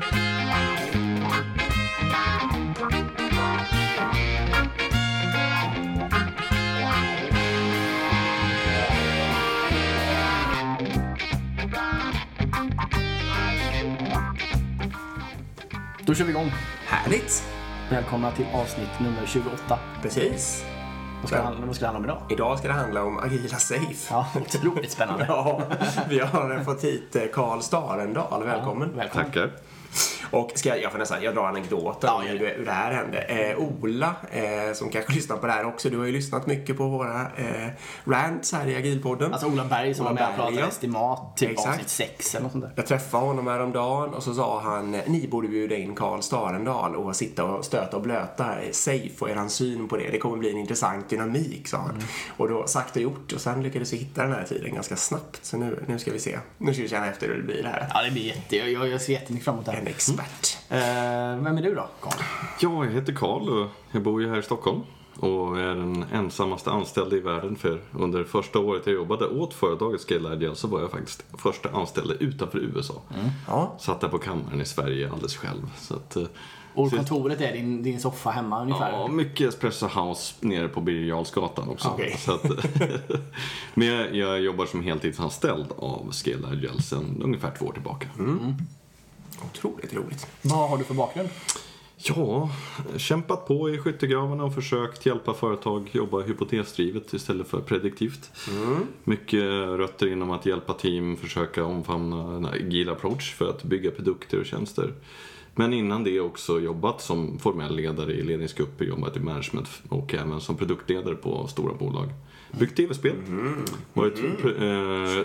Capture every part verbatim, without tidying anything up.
Då kör vi igång. Härligt. Välkomna till avsnitt nummer tjugoåtta. Precis. Vad ska det handla, vad ska det handla om idag? Idag ska det handla om Agile Safe. Ja, otroligt spännande. Ja, vi har fått hit Carl Starendal. Välkommen. Ja, välkommen. Tackar. Och ska jag, jag får nästan, jag drar en anekdot om ja, hur det här hände. Eh, Ola, eh, som kanske lyssnar på det här också, du har ju lyssnat mycket på våra eh, rants här i Agilpodden. Alltså Ola Berg som Ola var med Berg, och pratade ja. estimat, typ exakt. Avsnitt sex eller något sånt där. Jag träffade honom häromdagen och så sa han, ni borde bjuda in Carl Starendal och sitta och stöta och blöta Safe och er syn på det. Det kommer bli en intressant dynamik, sa han. Mm. Och då sagt och gjort, och sen lyckades vi hitta den här tiden ganska snabbt. Så nu, nu ska vi se, nu ska vi känna efter hur det blir det här. Ja, det blir jätte, jag, jag, jag ser jättemycket fram emot det här. En expert. Mm. Uh, vem är du då, Carl? Ja, jag heter Carl och jag bor ju här i Stockholm och är den ensammaste anställd i världen, för under första året jag jobbade åt företaget Skellargel så var jag faktiskt första anställd utanför U S A. Mm. Ja. Satt där på kammaren i Sverige alldeles själv. Så att, och kontoret är din, din soffa hemma ungefär? Ja, mycket Espresso House nere på Birger Jarlsgatan också. Okay. Så att, men jag, jag jobbar som heltidsanställd av Skellargel sedan ungefär två år tillbaka. Mm. Mm. Otroligt roligt. Vad har du för bakgrund? Ja, kämpat på i skyttegravarna och försökt hjälpa företag jobba hypotesdrivet istället för prediktivt. Mm. Mycket rötter inom att hjälpa team försöka omfamna en agil approach för att bygga produkter och tjänster. Men innan det också jobbat som formell ledare i ledningsgrupper, jobbat i management och även som produktledare på stora bolag. Byggt T V-spel. Mm. Varit, mm.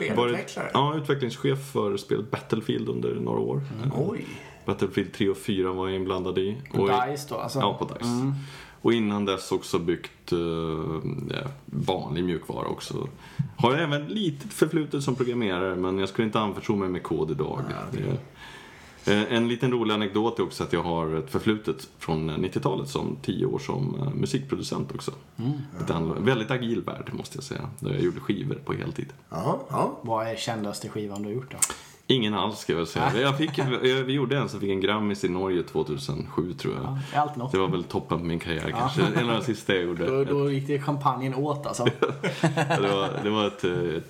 Eh, varit ja, utvecklingschef för spelet Battlefield under några år. Mm. Oj. Battlefield tre och fyra var jag inblandad i. På Dice då? Alltså. Ja, på Dice. Mm. Och innan dess också byggt eh, vanlig mjukvara också. Har även lite förflutet som programmerare, men jag skulle inte anförtro mig med kod idag. Ja, det... En liten rolig anekdot är också att jag har ett förflutet från nittiotalet som tio år som musikproducent också. Mm. Det handlar om en väldigt agil värld, måste jag säga. Där jag gjorde skivor på heltid. Ja, ja. Vad är kändaste skivan du har gjort då? Ingen alls, ska jag säga. Jag fick, jag, vi gjorde en som fick en Grammis i Norge två tusen sju, tror jag. Ja, allt något. Det var väl toppen på min karriär, ja. Kanske. En av de sista jag gjorde. Då, då gick det champagnen åt, alltså. det var, det var ett,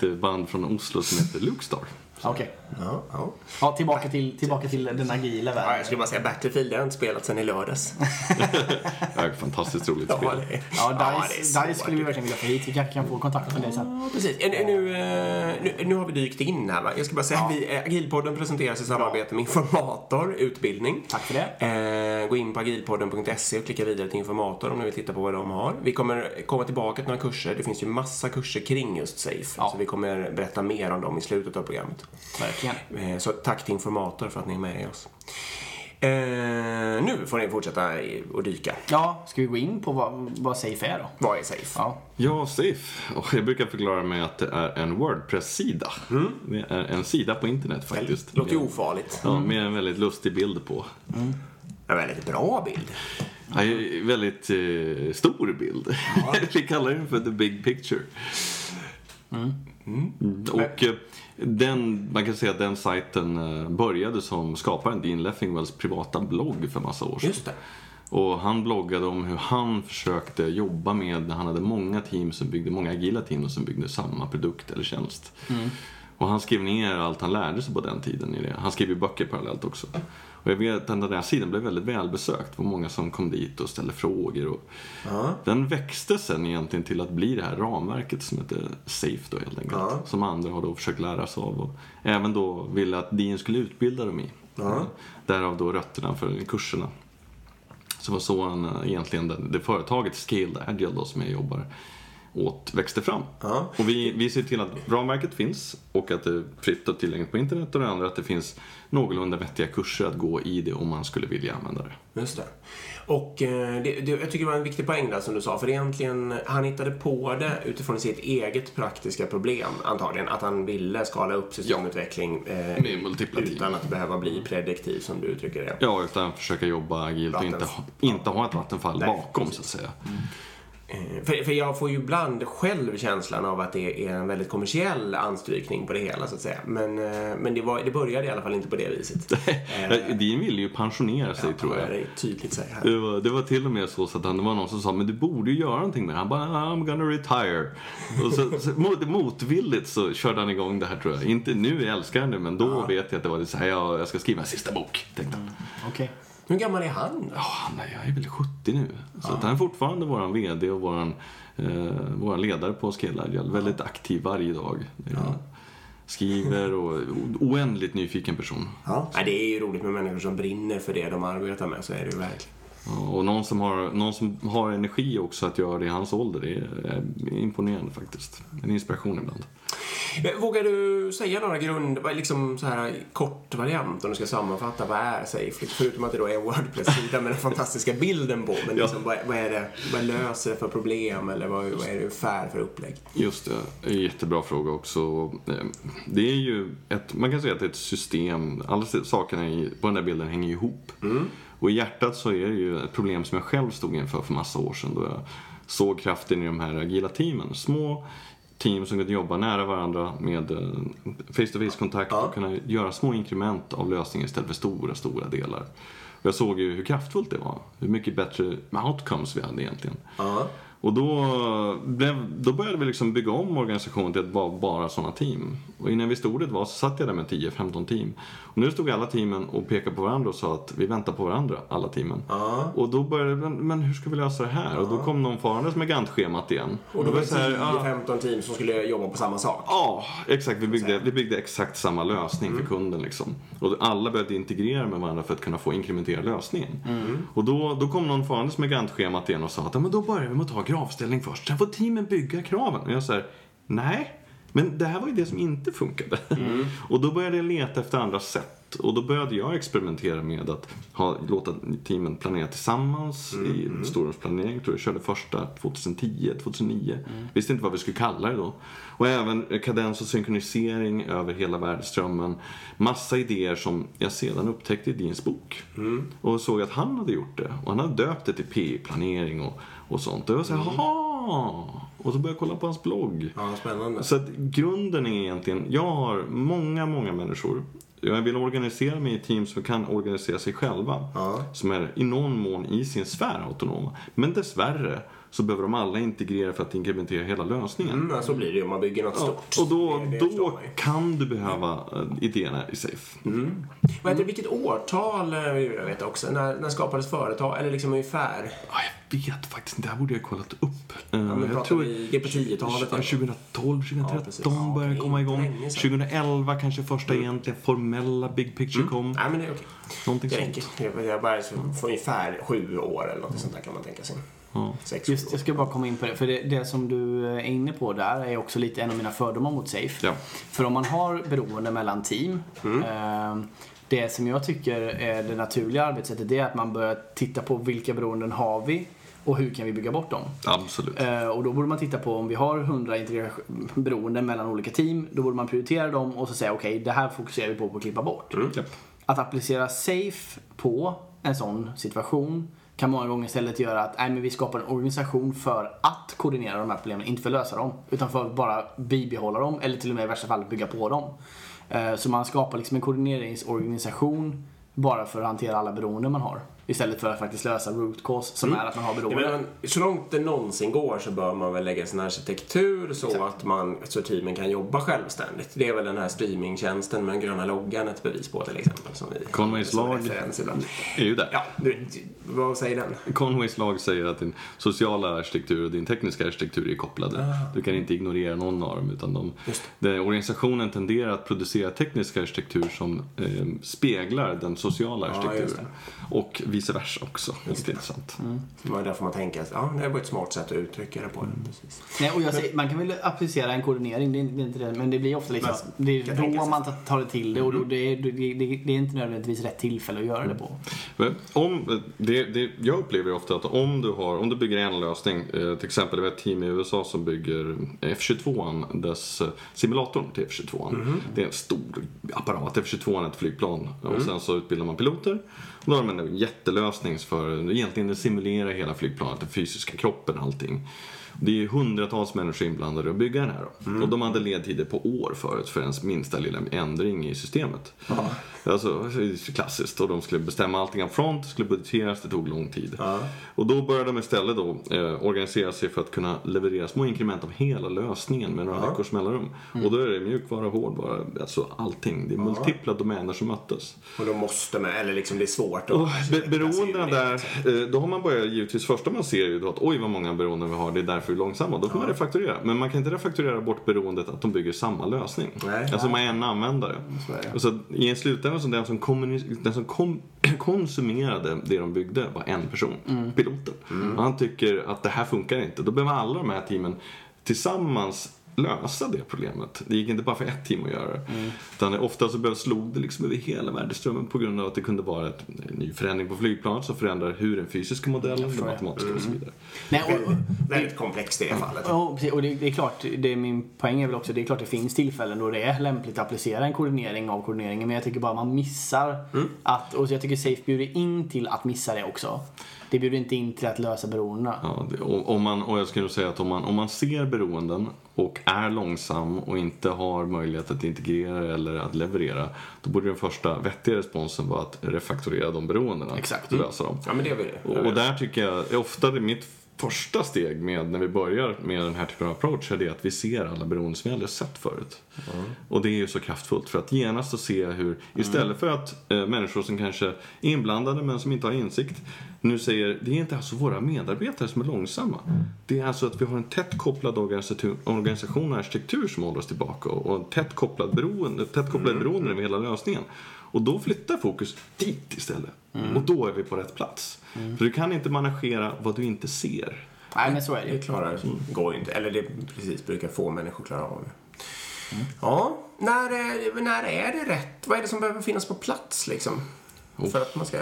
ett band från Oslo som heter Lukstar. Okej. Okay. Ja, ja. Ja, tillbaka till tillbaka till den agila världen. Ja, jag skulle bara säga Battlefield, det har inte spelat sedan i lördags. Det är ett fantastiskt roligt spel. Ja, det är, ja, Dice, ja, Dice skulle vi verkligen vilja få hit. Vi kanske kan få kontakt med dig sen. Ja, precis. Nu, nu, nu har vi dykt in här, va? Jag ska bara säga att ja. Agilpodden presenteras i samarbete med Informator utbildning. Tack för det. Gå in på agilpodden punkt se och klicka vidare till Informator om ni vill titta på vad de har. Vi kommer komma tillbaka till några kurser. Det finns ju massa kurser kring just Safe. Ja. Så vi kommer berätta mer om dem i slutet av programmet. Verkligen. Så tack till Informator för att ni är med oss. Eh, nu får ni fortsätta och dyka. Ja, ska vi gå in på vad, vad Safe är då? Vad är Safe? Ja, ja Safe. Och jag brukar förklara mig att det är en WordPress-sida. Mm. Det är en sida på internet faktiskt. Det låter ofarligt. Ja, med en väldigt lustig bild på. Mm. En väldigt bra bild. Ja, en väldigt eh, stor bild. Ja. Vi kallar den för The Big Picture. Mm. Mm. Och den, man kan säga att den sajten började som skaparen Dean Leffingwells privata blogg för massa år sedan. Just det. Och han bloggade om hur han försökte jobba med, han hade många team som byggde, många agila team som byggde samma produkt eller tjänst. Mm. Och han skrev ner allt han lärde sig på den tiden i det. Han skrev ju böcker parallellt också. Och jag vet att den där sidan blev väldigt välbesökt. Det var många som kom dit och ställde frågor. Och uh-huh. Den växte sen egentligen till att bli det här ramverket som heter Safe då helt enkelt. Uh-huh. Som andra har då försökt lära sig av. Och även då ville att Dean skulle utbilda dem i. Uh-huh. Därav då rötterna för kurserna. Så var så han egentligen, det, det företaget Scaled Agile då som jag jobbar åt växte fram. Uh-huh. Och vi, vi ser till att ramverket finns och att det är fritt och tillgängligt på internet, och det andra att det finns någorlunda vettiga kurser att gå i det om man skulle vilja använda det. Just det. Och det, det, jag tycker det var en viktig poäng där som du sa, för egentligen han hittade på det utifrån sitt eget praktiska problem antagligen, att han ville skala upp systemutveckling ja, eh, med multipla utan team. Att behöva bli prediktiv som du uttrycker det. Ja, utan försöka jobba agilt Vattens. och inte, inte ha ett vattenfall Nej, bakom precis. så att säga. Mm. För, för jag får ju ibland själv känslan av att det är en väldigt kommersiell anstrykning på det hela, så att säga. Men, men det, var, det började i alla fall inte på det viset. Dean ville ju pensionera sig, ja, tror jag. Det är tydligt, säger han. Det var, det var till och med så att han, det var någon som sa, men du borde ju göra någonting med det. Han bara, I'm gonna retire. Och så, så mot, motvilligt så körde han igång det här, tror jag. Inte nu, jag älskar det, men då ja. vet jag att det var så här, jag, jag ska skriva en sista bok, tänkte han. Okej. Okay. Hur gammal är han? Ja, oh, nej, jag är väl sjuttio nu. Så ja. att han är fortfarande våran vd och våran, eh, våran ledare på Skellargel. Väldigt aktiv varje dag. Ja. Skriver och oändligt nyfiken person. Ja. Ja, det är ju roligt med människor som brinner för det de arbetar med, så är det ju verkligen. Ja, och någon som, har, någon som har energi också att göra det i hans ålder, det är imponerande faktiskt. En inspiration ibland. Vågar du säga några grund, liksom så här kort variant om du ska sammanfatta, vad är Safe? Förutom att det då är en WordPress-sida med den fantastiska bilden på, men liksom, ja. vad, vad är det, vad löser det för problem, eller vad, vad är det ungefär för upplägg? Just det, jättebra fråga också. Det är ju ett, man kan säga att det är ett system, alla sakerna på den där bilden hänger ihop. Mm. Och i hjärtat så är det ju ett problem som jag själv stod inför för massa år sedan, då jag såg kraften i de här agila teamen, små team som kunde jobba nära varandra med face-to-face-kontakt, ja. och kunna göra små inkrement av lösningen istället för stora, stora delar. Och jag såg ju hur kraftfullt det var, hur mycket bättre outcomes vi hade egentligen. Ja. Och då, då började vi liksom bygga om organisationen till att vara bara sådana team. Och innan vi stod det var så satt jag där med tio femton team. Och nu stod alla teamen och pekade på varandra och sa att vi väntar på varandra, alla teamen. Ja. Och då började vi, men hur ska vi lösa det här? Ja. Och då kom någon farandes med Gantt-schemat igen. Och då var det tio femton ja, team som skulle jobba på samma sak. Ja, exakt. Vi byggde, vi byggde exakt samma lösning mm. för kunden liksom. Och alla började integrera med varandra för att kunna få inkrementera lösningen. Mm. Och då, då kom någon farandes med Gantt-schemat igen och sa att ja, men då börjar vi med att ta kravställning först, sen får teamen bygga kraven. Och jag säger, nej, men det här var ju det som inte funkade. Mm. Och då började jag leta efter andra sätt. Och då började jag experimentera med att ha, låta teamen planera tillsammans mm. i storumsplanering. Jag tror jag körde första tjugohundratio tjugohundranio. Mm. Visste inte vad vi skulle kalla det då. Och även kadens och synkronisering över hela världsströmmen. Massa idéer som jag sedan upptäckte i Deans bok. Mm. Och såg att han hade gjort det. Och han hade döpt det till P I-planering och och sånt. Och jag säger, jaha! Och så började jag kolla på hans blogg. Ja, spännande. Så att grunden är egentligen, jag har många, många människor. Jag vill organisera mig i team som kan organisera sig själva. Ja. Som är i någon mån i sin sfär autonoma. Men dessvärre så behöver de alla integrera för att inkrementera hela lösningen. Mm, så blir det ju om man bygger något stort. Ja, och då, då kan du behöva mm. idéerna i Safe. Mm. Mm. Vilket årtal, jag vet också, när, när skapades företag, eller liksom ungefär? Ja, jag vet faktiskt inte, det här borde jag kollat upp. Ja, men jag tror i G P tio-talet. tjugotolv tjugotretton ja, började komma igång. tjugoelva kanske första mm. egentligen formella big picture mm. kom. Nej, men det är okej. Någonting det sånt. Jag, jag bara får ungefär sju år eller något mm. sånt där kan man tänka sig. Ja. Just, jag ska bara komma in på det. För det, det som du är inne på där är också lite en av mina fördomar mot Safe. Ja. För om man har beroende mellan team mm. eh, det som jag tycker är det naturliga arbetssättet, det är att man börjar titta på vilka beroenden har vi och hur kan vi bygga bort dem. Absolut. Eh, och då borde man titta på om vi har hundra beroenden mellan olika team, då borde man prioritera dem och så säga okej, okay, det här fokuserar vi på att klippa bort. Mm. Yep. Att applicera Safe på en sån situation kan många gånger istället göra att nej, men vi skapar en organisation för att koordinera de här problemen, inte för att lösa dem utan för att bara bibehålla dem eller till och med i värsta fall bygga på dem. Så man skapar liksom en koordineringsorganisation bara för att hantera alla beroenden man har istället för att faktiskt lösa root cause som mm. är att man har beroende. Men så långt det någonsin går så bör man väl lägga sin arkitektur så Exakt. att man, så teamen kan jobba självständigt. Det är väl den här streamingtjänsten med den gröna loggan ett bevis på till exempel. Som vi, Conways lag är ju där. Ja, du, vad säger den? Conways lag säger att din sociala arkitektur och din tekniska arkitektur är kopplade. Ah. Du kan inte ignorera någon av dem utan de, den, organisationen tenderar att producera teknisk arkitektur som eh, speglar den sociala arkitekturen. Ah, och vice versa också. Just det. Intressant. Mm. Det var därför man tänker att ja, det var ett smart sätt att uttrycka det på. Mm. Precis. Nej, och jag säger, man kan väl applicera en koordinering, det är inte det, men det blir ofta liksom, men, det är då man tar det till det och då, det, det, det, det är inte nödvändigtvis rätt tillfälle att göra mm. det på. Om, det, det, jag upplever ofta att om du, har, om du bygger en lösning, till exempel det var ett team i U S A som bygger F tjugotvåan, dess simulatorn till F tjugotvåan. Mm. Det är en stor apparat, F tjugotvåan är ett flygplan och mm. sen så utbildar man piloter och då har de en jätte jättelösning för egentligen det simulerar hela flygplanet, den fysiska kroppen, allting. Det är hundratals människor inblandade att bygga den här. Mm. Och de hade ledtider på år förut för ens minsta lilla ändring i systemet. Ja. Alltså klassiskt. Och de skulle bestämma allting upfront, skulle budgeteras, det tog lång tid. Ja. Och då började de istället då, eh, organisera sig för att kunna leverera små inkrement av hela lösningen med några ja. veckors mellanrum. Mm. Och då är det mjukvara, hårdvara, alltså allting. Det är ja. multipla domäner som möttes. Och då måste man, eller liksom det är svårt. Och, och be- beroende där, eh, då har man börjat givetvis, första man ser ju då att oj vad många beroenden vi har, det är därför för långsamma, då får man refakturera. Men man kan inte refakturera bort beroendet att de bygger samma lösning. Nej, alltså man är en användare. Och så i en slutändan så den som, kommunic- den som kom- konsumerade det de byggde var en person. Mm. Piloten. Mm. Han tycker att det här funkar inte. Då behöver alla de här teamen tillsammans lösa det problemet. Det gick inte bara för ett team att göra det. Mm. Utan ofta så behövs slog det liksom över hela värdeströmmen på grund av att det kunde vara ett, en ny förändring på flygplanet som förändrar hur den fysiska modellen, den matematiska mm. och så vidare. Nej, och, och, väldigt komplext i det fallet. Och, och det, det är klart, det är min poäng är väl också, det är klart det finns tillfällen då det är lämpligt att applicera en koordinering av koordineringen, men jag tycker bara man missar mm. att, och så jag tycker Safe bjuder in till att missa det också. Det bjuder inte in till att lösa beroendena. Ja, det, och, om man, och jag skulle säga att om man, om man ser beroenden och är långsam och inte har möjlighet att integrera eller att leverera, då borde den första vettiga responsen vara att refaktorera de beroendena. Exakt. Och lösa dem. Ja, men det vill jag. Och, och där tycker jag, ofta det är mitt första steg med när vi börjar med den här typen av approach är det att vi ser alla beroende som vi aldrig sett förut. Mm. Och det är ju så kraftfullt för att genast att se hur istället för att eh, människor som kanske är inblandade men som inte har insikt nu säger, det är inte alltså våra medarbetare som är långsamma. Mm. Det är alltså att vi har en tätt kopplad organisation, organisation och arkitektur som håller oss tillbaka och en tätt kopplad beroende, tätt kopplad mm. beroende över hela lösningen. Och då flyttar fokus dit istället. Mm. Och då är vi på rätt plats. Mm. För du kan inte managera vad du inte ser. Nej, men så är det. Det klarar mm. går inte. Eller det precis brukar få människor klara av. Mm. Ja, när, när är det rätt? Vad är det som behöver finnas på plats liksom? Oh. För att man ska...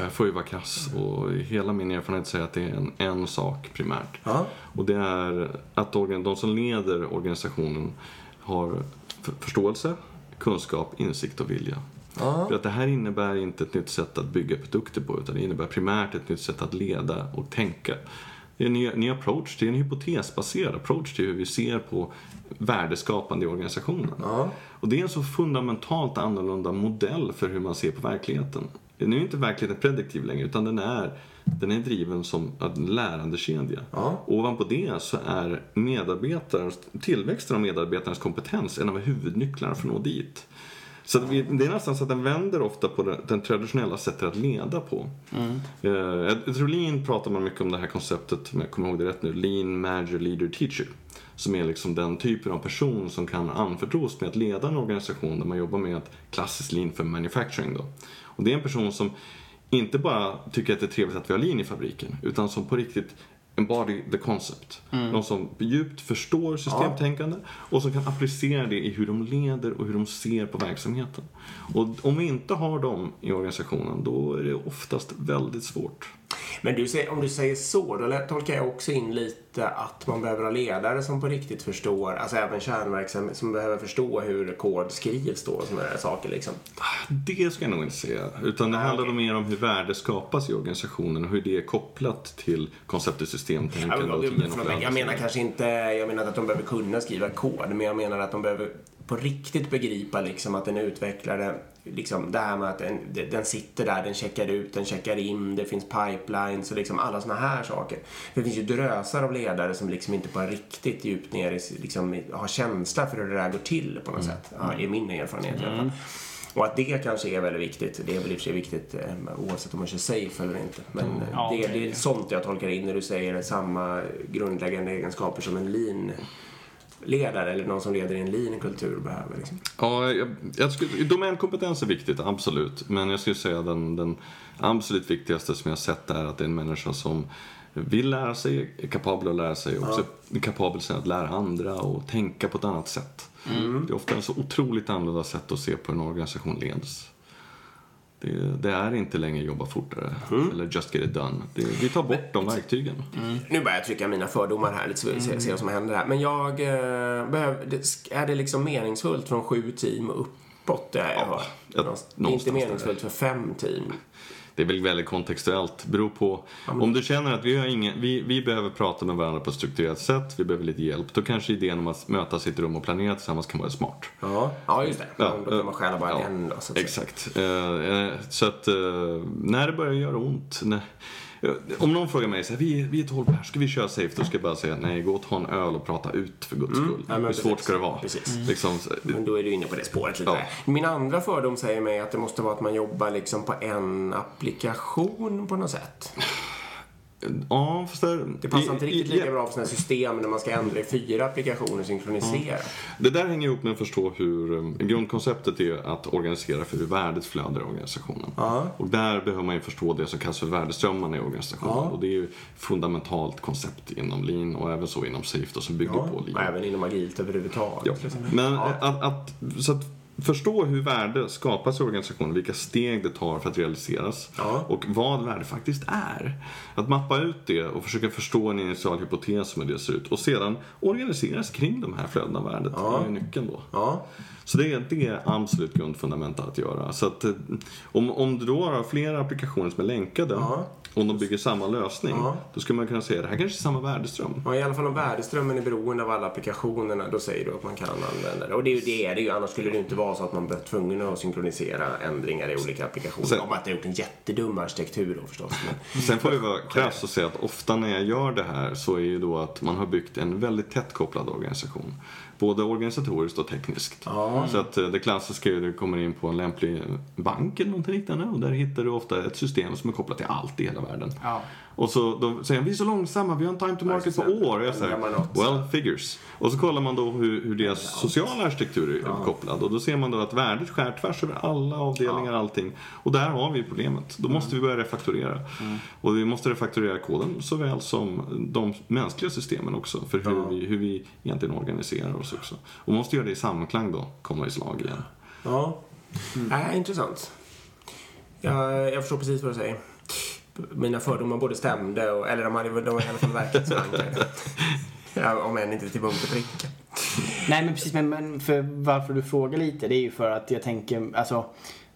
Jag får ju vara kass och hela min erfarenhet säger att det är en, en sak primärt. Ah. Och det är att organ, de som leder organisationen har f- förståelse, kunskap, insikt och vilja. Ah. För att det här innebär inte ett nytt sätt att bygga produkter på, utan det innebär primärt ett nytt sätt att leda och tänka. Det är en ny, ny approach, det är en hypotesbaserad approach till hur vi ser på värdeskapande i organisationen. Ah. Och det är en så fundamentalt annorlunda modell för hur man ser på verkligheten. Nu är inte verkligheten prediktiv längre, utan den är, den är driven som en lärandekedja. Ja. Ovanpå det så är medarbetarens, tillväxten av medarbetarens kompetens en av huvudnycklarna för att nå dit. Så vi, det är nästan så att den vänder ofta på den, den traditionella sättet att leda på. Mm. Uh, jag tror Lean pratar man mycket om det här konceptet, om jag kommer ihåg det rätt nu, Lean Manager Leader Teacher. Som är liksom den typen av person som kan anförtros med att leda en organisation där man jobbar med ett klassiskt lean för manufacturing då. Och det är en person som inte bara tycker att det är trevligt att vi har lean i fabriken, utan som på riktigt embody the concept. Mm. De som djupt förstår systemtänkande och som kan applicera det i hur de leder och hur de ser på verksamheten. Och om vi inte har dem i organisationen, då är det oftast väldigt svårt. Men du säger, om du säger så, då tolkar jag också in lite att man behöver ha ledare som på riktigt förstår, alltså även kärnverksamhet som behöver förstå hur kod skrivs då, sådana här saker liksom. Det ska jag nog inte säga, utan det ah, handlar okay. mer om hur värde skapas i organisationen och hur det är kopplat till konceptet systemtänkande. Ja, jag, jag menar kanske inte, jag menar att de behöver kunna skriva kod, men jag menar att de behöver på riktigt begripa liksom att en utvecklare, liksom det här med att den, den sitter där, den checkar ut, den checkar in, det finns pipelines och liksom alla såna här saker. Det finns ju drösar av ledare som liksom inte bara riktigt djupt ner i, liksom, har känsla för hur det där går till på något mm. sätt, ja, i min erfarenhet mm. i alla fall. Och att det kanske är väldigt viktigt. Det är väl i och för sig viktigt oavsett om man kör safe eller inte. Men mm. det, okay. det är sånt jag tolkar in när du säger samma grundläggande egenskaper som en lean ledare eller någon som leder i en linjekultur behöver liksom. Ja, jag, jag skulle, domänkompetens är viktigt, absolut. Men jag skulle säga den, den absolut viktigaste som jag har sett är att det är en människa som vill lära sig, är kapabel att lära sig och också ja. kapabel att lära andra och tänka på ett annat sätt. Mm. Det är ofta en så otroligt annorlunda sätt att se på en organisation leds. Det, det är inte längre jobba fortare mm. eller just get it done. Det, vi tar bort de verktygen. Mm. Nu börjar jag trycka mina fördomar här lite så vi ser, ser vad som händer här. Men jag eh, behöver, är det liksom meningsfullt från sju team och uppåt det här jag ja, hört? Någonstans, någonstans inte meningsfullt för fem team. Det är väl väldigt kontextuellt. Beror på, om du känner att vi, har ingen, vi, vi behöver prata med varandra på ett strukturerat sätt, vi behöver lite hjälp, då kanske idén om att mötas i ett rum och planera tillsammans kan vara smart. Ja, ja just det. Ja, då kan man stjäla bara ja, en. Så exakt. Så att när det börjar göra ont, när, om någon frågar mig så här, vi, vi är ett håll här, ska vi köra safe? Då ska jag bara säga, nej, gå och ta en öl och prata ut för guds skull. Mm. Hur svårt ska det vara? Precis. Mm. Liksom, men då är du inne på det spåret lite. Ja. Min andra fördom säger mig att det måste vara att man jobbar liksom på en applikation på något sätt. Ja, fast det, det passar inte riktigt i, lika ja. bra för sådana system när man ska ändra i fyra applikationer och synkronisera. Mm. Det där hänger ihop med att förstå hur grundkonceptet är att organisera för hur värdet flödar i organisationen. Uh-huh. Och där behöver man ju förstå det som kallas för värdeströmmarna i organisationen. Uh-huh. Och det är ju fundamentalt koncept inom Lean och även så inom Safe då, som bygger uh-huh. på Lean. Och även inom agilt överhuvudtaget. Ja. Men uh-huh. att, att, så att förstå hur värde skapas i organisationen, vilka steg det tar för att realiseras ja. och vad värde faktiskt är. Att mappa ut det och försöka förstå en initial hypotes som hur det ser ut och sedan organiseras kring de här flödena av värdet. Ja. Det är nyckeln då. Ja. Så det är, det är absolut grundfundamentet att göra. Så att, om, om du då har flera applikationer som är länkade ja. och de bygger samma lösning ja. då skulle man kunna säga att det här kanske är samma värdeström. Ja, i alla fall om värdeströmmen är beroende av alla applikationerna, då säger du att man kan använda det. Och det är ju det, är det ju, annars skulle det inte vara så att man blir tvungen att synkronisera ändringar i olika applikationer. Sen, om att det är en jättedum arkitektur då förstås. Men. Sen får jag vara krass och säga att ofta när jag gör det här så är ju då att man har byggt en väldigt tätt kopplad organisation. Både organisatoriskt och tekniskt. Ja. Så att det klassiska är att du kommer in på en lämplig bank eller någonting liknande och där hittar du ofta ett system som är kopplat till allt i hela världen. Ja. Och så då säger vi är så långsamma, vi har en time to market på år. Och jag säger, well, figures. Och så kollar man då hur, hur deras sociala arkitektur är uppkopplad. Och då ser man då att värdet skär tvärs över alla avdelningar och allting. Och där har vi problemet. Då måste vi börja refaktorera. Mm. Och vi måste refaktorera koden såväl som de mänskliga systemen också. För hur, ja. vi, hur vi egentligen organiserar oss också. Och måste göra det i samklang då, komma i slag igen. Ja, mm. äh, intressant. Jag, jag förstår precis vad du säger. Mina fördomar både stämde och, eller de hade, de hade i alla fall verkat ja, om än inte till punkt och prick. Nej men precis, men, men för varför du frågar lite, det är ju för att jag tänker, alltså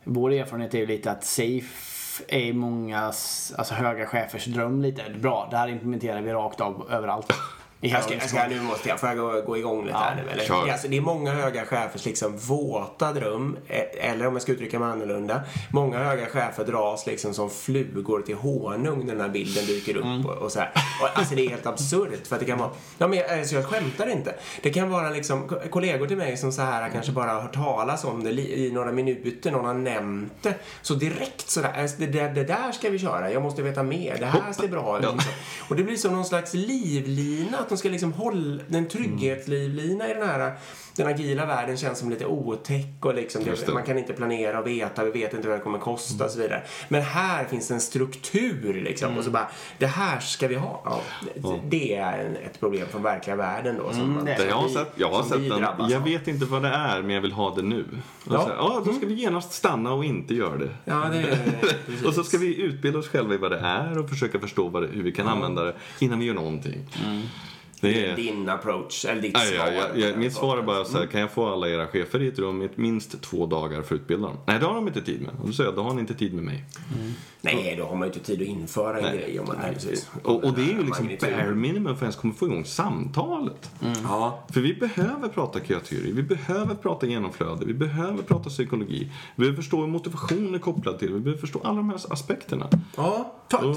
vår erfarenhet är ju lite att Safe är mångas, alltså höga chefers dröm lite. Bra, det här implementerar vi rakt av överallt. Jag ska, jag ska, nu måste jag, får jag gå, gå igång lite ja, här nu, eller? Sure. Alltså, det är många höga chefers liksom våta dröm, eller om jag ska uttrycka mig annorlunda, många höga chefer dras liksom som flugor till honung när den här bilden dyker upp mm. och, och så här. Och, alltså det är helt absurt för att det kan vara, ja, men, alltså, jag skämtar inte, det kan vara liksom kollegor till mig som så här kanske bara har hört talas om det i några minuter, någon har nämnt det, så direkt sådär, alltså, det, det, det där ska vi köra, jag måste veta mer, det här ser bra ut. Liksom. Och det blir som någon slags livlina att de ska liksom hålla den trygghetslivlina i den här, den agila världen känns som lite otäck och liksom det, man kan inte planera och veta, vi vet inte vad det kommer kosta mm. och så vidare. Men här finns en struktur liksom mm. och så bara, det här ska vi ha. Ja, det, det är en, ett problem från verkliga världen då. Som mm, man, det som jag har vi, sett, jag, har sett drabbas, jag vet inte vad det är, men jag vill ha det nu. Ja, alltså, ja då ska vi genast stanna och inte göra det. Ja, det är, och så ska vi utbilda oss själva i vad det är och försöka förstå vad det, hur vi kan mm. använda det innan vi gör någonting. Mm. Det är din approach eller ditt svar. Ja, ja, ja. Mitt svar är bara så här, kan jag få alla era chefer i ett rum i minst två dagar för utbildaren? Nej, då har de inte tid med. Och då säger jag, då har ni inte tid med mig. Mm. Nej, då har man ju inte tid att införa en grej om man nej, precis. Och, och det är ju liksom bare minimum för ens kommer få igång samtalet. Mm. Ja. För vi behöver prata kreatyri, vi behöver prata genomflöde, vi behöver prata psykologi, vi behöver förstå hur motivation är kopplad till, vi behöver förstå alla de här aspekterna. Ja, ta, och,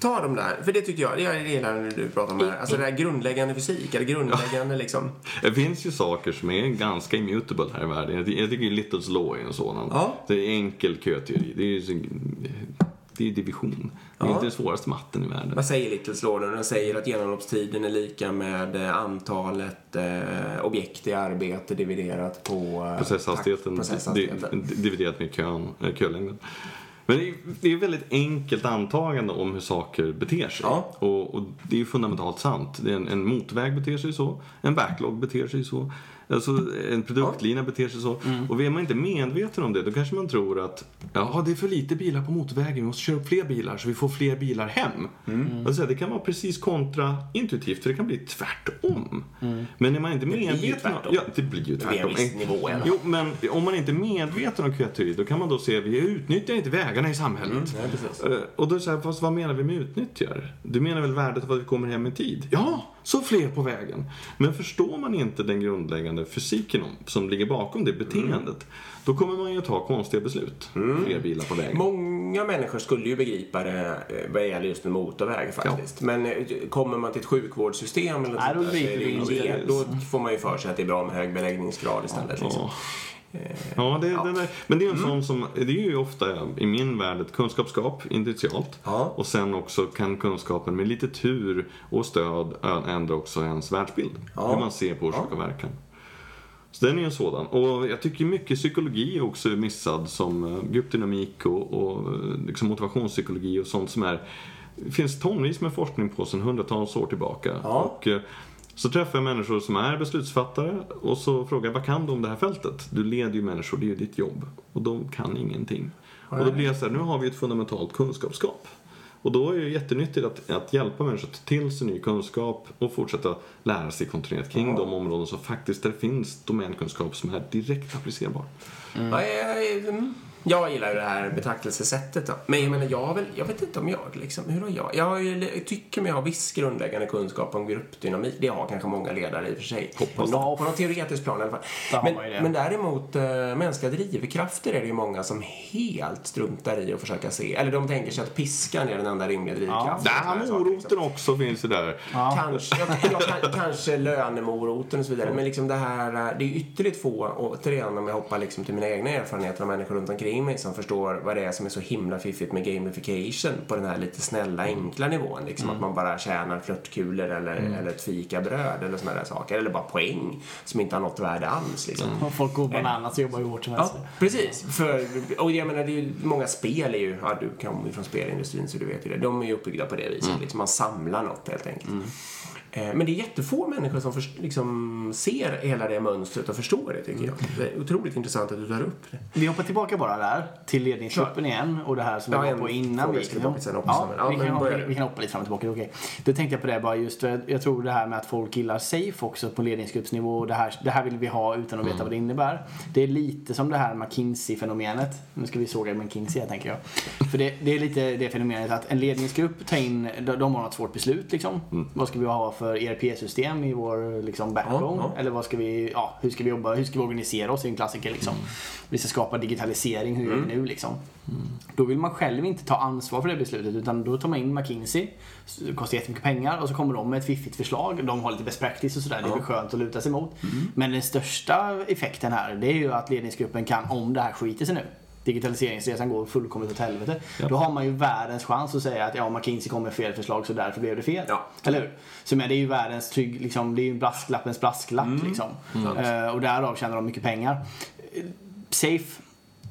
ta dem där, för det tycker jag, det är det när du pratar om det här. Alltså det här grundläggande grundläggande fysik eller grundläggande liksom. Det finns ju saker som är ganska immutable här i världen. Jag tycker ju Little's Law är en sådan. Ja. Det är enkel köteori. Det är ju det är division. Det är ja. inte den svåraste matten i världen. Vad säger Little's Law då? Den säger att genomloppstiden är lika med antalet eh, objekt i arbete dividerat på eh, processhastigheten, processhastigheten. Di- dividerat med kön, kölängden. Men det är ett väldigt enkelt antagande om hur saker beter sig. Ja. Och, och det är ju fundamentalt sant. Det är en, en motväg beter sig så. En backlog beter sig så. Alltså en produktlina beter sig så. Mm. Och är man inte medveten om det, då kanske man tror att ja, det är för lite bilar på motorvägen, vi måste köra upp fler bilar så vi får fler bilar hem. Mm. Alltså, det kan vara precis kontraintuitivt, för det kan bli tvärtom. Mm. Men är man inte medveten om... Ja, det blir ju tvärtom. Jo, men om man inte är medveten om Q ett, då kan man då se att vi utnyttjar inte vägarna i samhället. Mm. Ja, och då är det så här, fast vad menar vi med utnyttjar? Du menar väl värdet av att vi kommer hem i tid? Ja, så fler på vägen. Men förstår man inte den grundläggande fysiken om, som ligger bakom det beteendet, mm. då kommer man ju ta konstiga beslut. Mm. Fler bilar på vägen. Många människor skulle ju begripa det vad gäller just en motorväg faktiskt. Ja. Men kommer man till ett sjukvårdssystem eller Nej, sånt där, så är det, då får man ju för sig att det är bra med hög beläggningsgrad istället. Ja. Liksom. Ja, det, ja. Den där, men det är en mm. sån som, det är ju ofta i min värld ett kunskapsgap initialt, ja. Och sen också kan kunskapen med lite tur och stöd ändra också ens världsbild, ja. Hur man ser på orsak och verkan. Så den är en sådan. Och jag tycker mycket psykologi också är missad, som gruppdynamik och, och liksom motivationspsykologi och sånt som är, det finns tonvis med forskning på sedan hundratals år tillbaka, ja. Och så träffar jag människor som är beslutsfattare och så frågar jag, vad kan du om det här fältet? Du leder ju människor, det är ju ditt jobb. Och de kan ingenting. Nej. Och då blir jag så här, nu har vi ett fundamentalt kunskapsgap. Och då är det ju jättenyttigt att, att hjälpa människor till sig ny kunskap och fortsätta lära sig kontinuerligt kring ja. De områden som faktiskt där finns domänkunskap som är direkt applicerbar. Mm. Mm. Jag gillar ju det här betraktelsesättet då. Men jag menar, jag, väl, jag vet inte om jag liksom, hur har jag? Jag, jag tycker mig ha viss grundläggande kunskap om gruppdynamik. Det har kanske många ledare i och för sig. Hoppas. Nå, på någon teoretisk plan i alla fall. Men, men däremot äh, mänskliga drivkrafter är det ju många som helt struntar i att försöka se. Eller de tänker sig att piskan är den enda rimliga drivkraften. Ja, där moroten också finns det där. Ja. Kanske, jag, jag, jag, kanske lönemoroten och så vidare. Men liksom det här, det är ytterligt få, och till redan om jag hoppar liksom till mina egna erfarenheter av människor runt omkring mig som förstår vad det är som är så himla fiffigt med gamification på den här lite snälla enkla nivån, liksom mm. att man bara tjänar flörtkulor eller, mm. eller ett fikabröd eller sådana där saker, eller bara poäng som inte har något värde alls liksom. Mm. Och folk går bananas och jobbar ju hårt som helst. Ja, precis. För, och jag menar, det är ju, många spel är ju, ja, du kommer ju från spelindustrin så du vet ju det, de är ju uppbyggda på det viset, mm. liksom, man samlar något helt enkelt. Mm. Men det är jättefå människor som för, liksom, ser hela det mönstret och förstår det, tycker jag. Det är otroligt intressant att du tar upp det. Vi hoppar tillbaka bara där till ledningsgruppen igen och det här som ja, vi var på innan. Vi, ja, ja, vi, kan hoppa, vi kan hoppa lite fram och tillbaka, okej. Då tänkte jag på det bara just, jag tror det här med att folk gillar safe också på ledningsgruppsnivå. Det här, det här vill vi ha utan att veta mm. vad det innebär. Det är lite som det här McKinsey-fenomenet. Nu ska vi såga McKinsey här, tänker jag. För det, det är lite det fenomenet att en ledningsgrupp tar in, de har något svårt beslut liksom. Mm. Vad ska vi ha för E R P-system i vår liksom, backbone, ja, ja. Eller vad ska vi, ja, hur ska vi jobba, hur ska vi organisera oss, i en klassiker liksom. Mm. Vi ska skapa digitalisering, hur mm. gör vi nu liksom. Mm. Då vill man själv inte ta ansvar för det beslutet, utan då tar man in McKinsey, det kostar jättemycket pengar och så kommer de med ett fiffigt förslag, de har lite best practice och sådär, ja. Det är skönt att luta sig mot. Mm. Men den största effekten här, det är ju att ledningsgruppen kan, om det här skiter sig nu, digitaliseringsresan går fullkomligt åt helvete, ja. Då har man ju världens chans att säga att ja, McKinsey kom med fel förslag så därför blev det fel, ja. Eller hur? Så men det är ju världens trygg liksom, det är ju brasklappens brasklapp mm. liksom. Mm. Uh, och därav tjänar de mycket pengar. Safe,